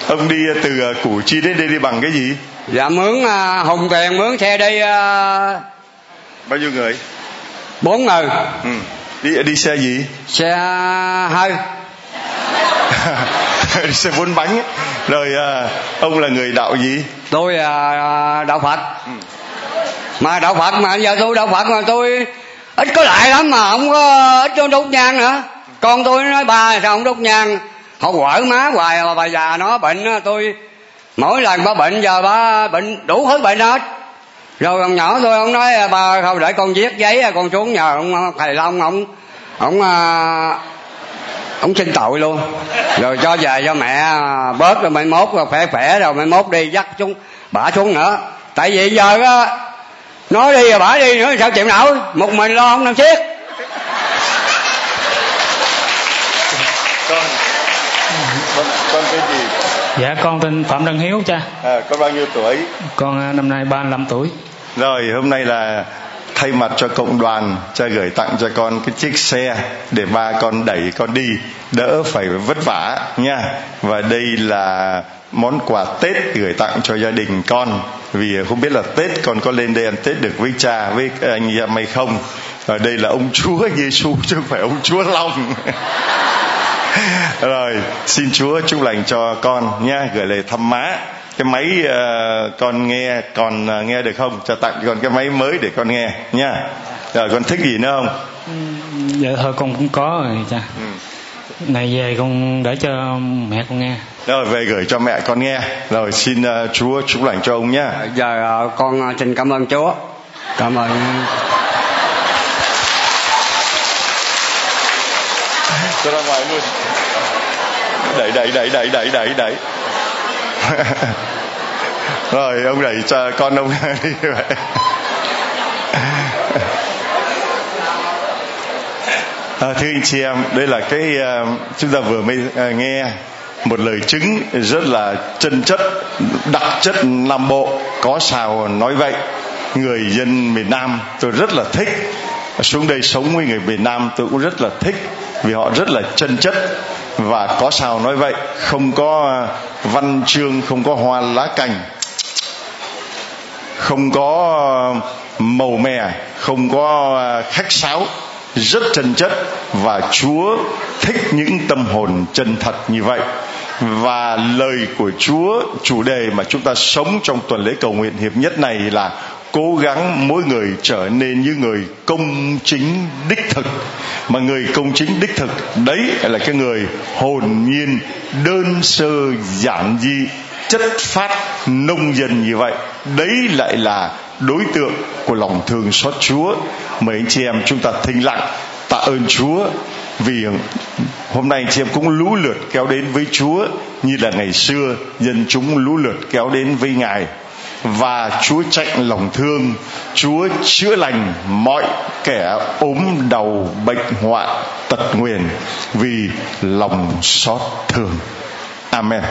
ông đi từ Củ Chi đến đây đi bằng cái gì? Dạ mướn hùng tiền, mướn xe đi. Bao nhiêu người? 4 người. Đi xe gì? Xe hơi. Xe 4 bánh. Rồi ông là người đạo gì? Tôi đạo Phật. Mà đạo Phật mà giờ tôi đạo Phật mà tôi ít có lại lắm, mà không có ít cho đốt nhang nữa. Con tôi nó nói ba sao không đốt nhang, họ quở má hoài. Bà già nó bệnh, tôi mỗi lần bà bệnh, giờ bà bệnh đủ thứ bệnh hết. Rồi còn nhỏ tôi, ông nói bà không để con viết giấy, con xuống nhờ ông thầy Long, ông xin tội luôn, rồi cho về cho mẹ bớt, rồi mai mốt rồi khỏe khỏe rồi mai mốt đi dắt xuống bả xuống nữa. Tại vì giờ đó, nói đi rồi bả đi nữa sao chịu nổi, một mình lo không làm siết. Con tên gì? Dạ con tên Phạm Đăng Hiếu cha. Con bao nhiêu tuổi? Con năm nay 35 tuổi. Rồi hôm nay là thay mặt cho cộng đoàn, cha gửi tặng cho con cái chiếc xe để ba con đẩy con đi, đỡ phải vất vả nha. Và đây là món quà Tết gửi tặng cho gia đình con, vì không biết là Tết con có lên đây ăn Tết được với cha với anh em hay không. Và đây là ông Chúa Giêsu chứ không phải ông Chúa Long. Rồi xin Chúa chúc lành cho con nha. Gửi lời thăm má. Cái máy con nghe được không? Cho tặng con cái máy mới để con nghe nha. Rồi con thích gì nữa không? Dạ thôi con cũng có rồi cha. Này về con để cho mẹ con nghe. Rồi về gửi cho mẹ con nghe. Rồi xin Chúa chúc lành cho ông nha. Giờ con xin cảm ơn Chúa. Cảm ơn. Cho ra ngoài luôn. Đẩy. Rồi ông đẩy cho con ông đi vậy. Thưa anh chị em, đây là cái chúng ta vừa mới nghe một lời chứng rất là chân chất, đặc chất Nam Bộ, có sao nói vậy. Người dân miền Nam tôi rất là thích, xuống đây sống với người miền Nam tôi cũng rất là thích, vì họ rất là chân chất và có sao nói vậy, không có văn chương, không có hoa lá cành, không có màu mè, không có khách sáo, rất chân chất, và Chúa thích những tâm hồn chân thật như vậy. Và lời của Chúa, chủ đề mà chúng ta sống trong tuần lễ cầu nguyện hiệp nhất này là cố gắng mỗi người trở nên như người công chính đích thực. Mà người công chính đích thực đấy là cái người hồn nhiên, đơn sơ, giản dị, chất phát, nông dân như vậy. Đấy lại là đối tượng của lòng thương xót Chúa. Mời anh chị em chúng ta thinh lặng tạ ơn Chúa vì hôm nay anh chị em cũng lũ lượt kéo đến với Chúa như là ngày xưa dân chúng lũ lượt kéo đến với Ngài. Và Chúa chạy lòng thương, Chúa chữa lành mọi kẻ ốm đau bệnh hoạn tật nguyền vì lòng xót thương. Amen.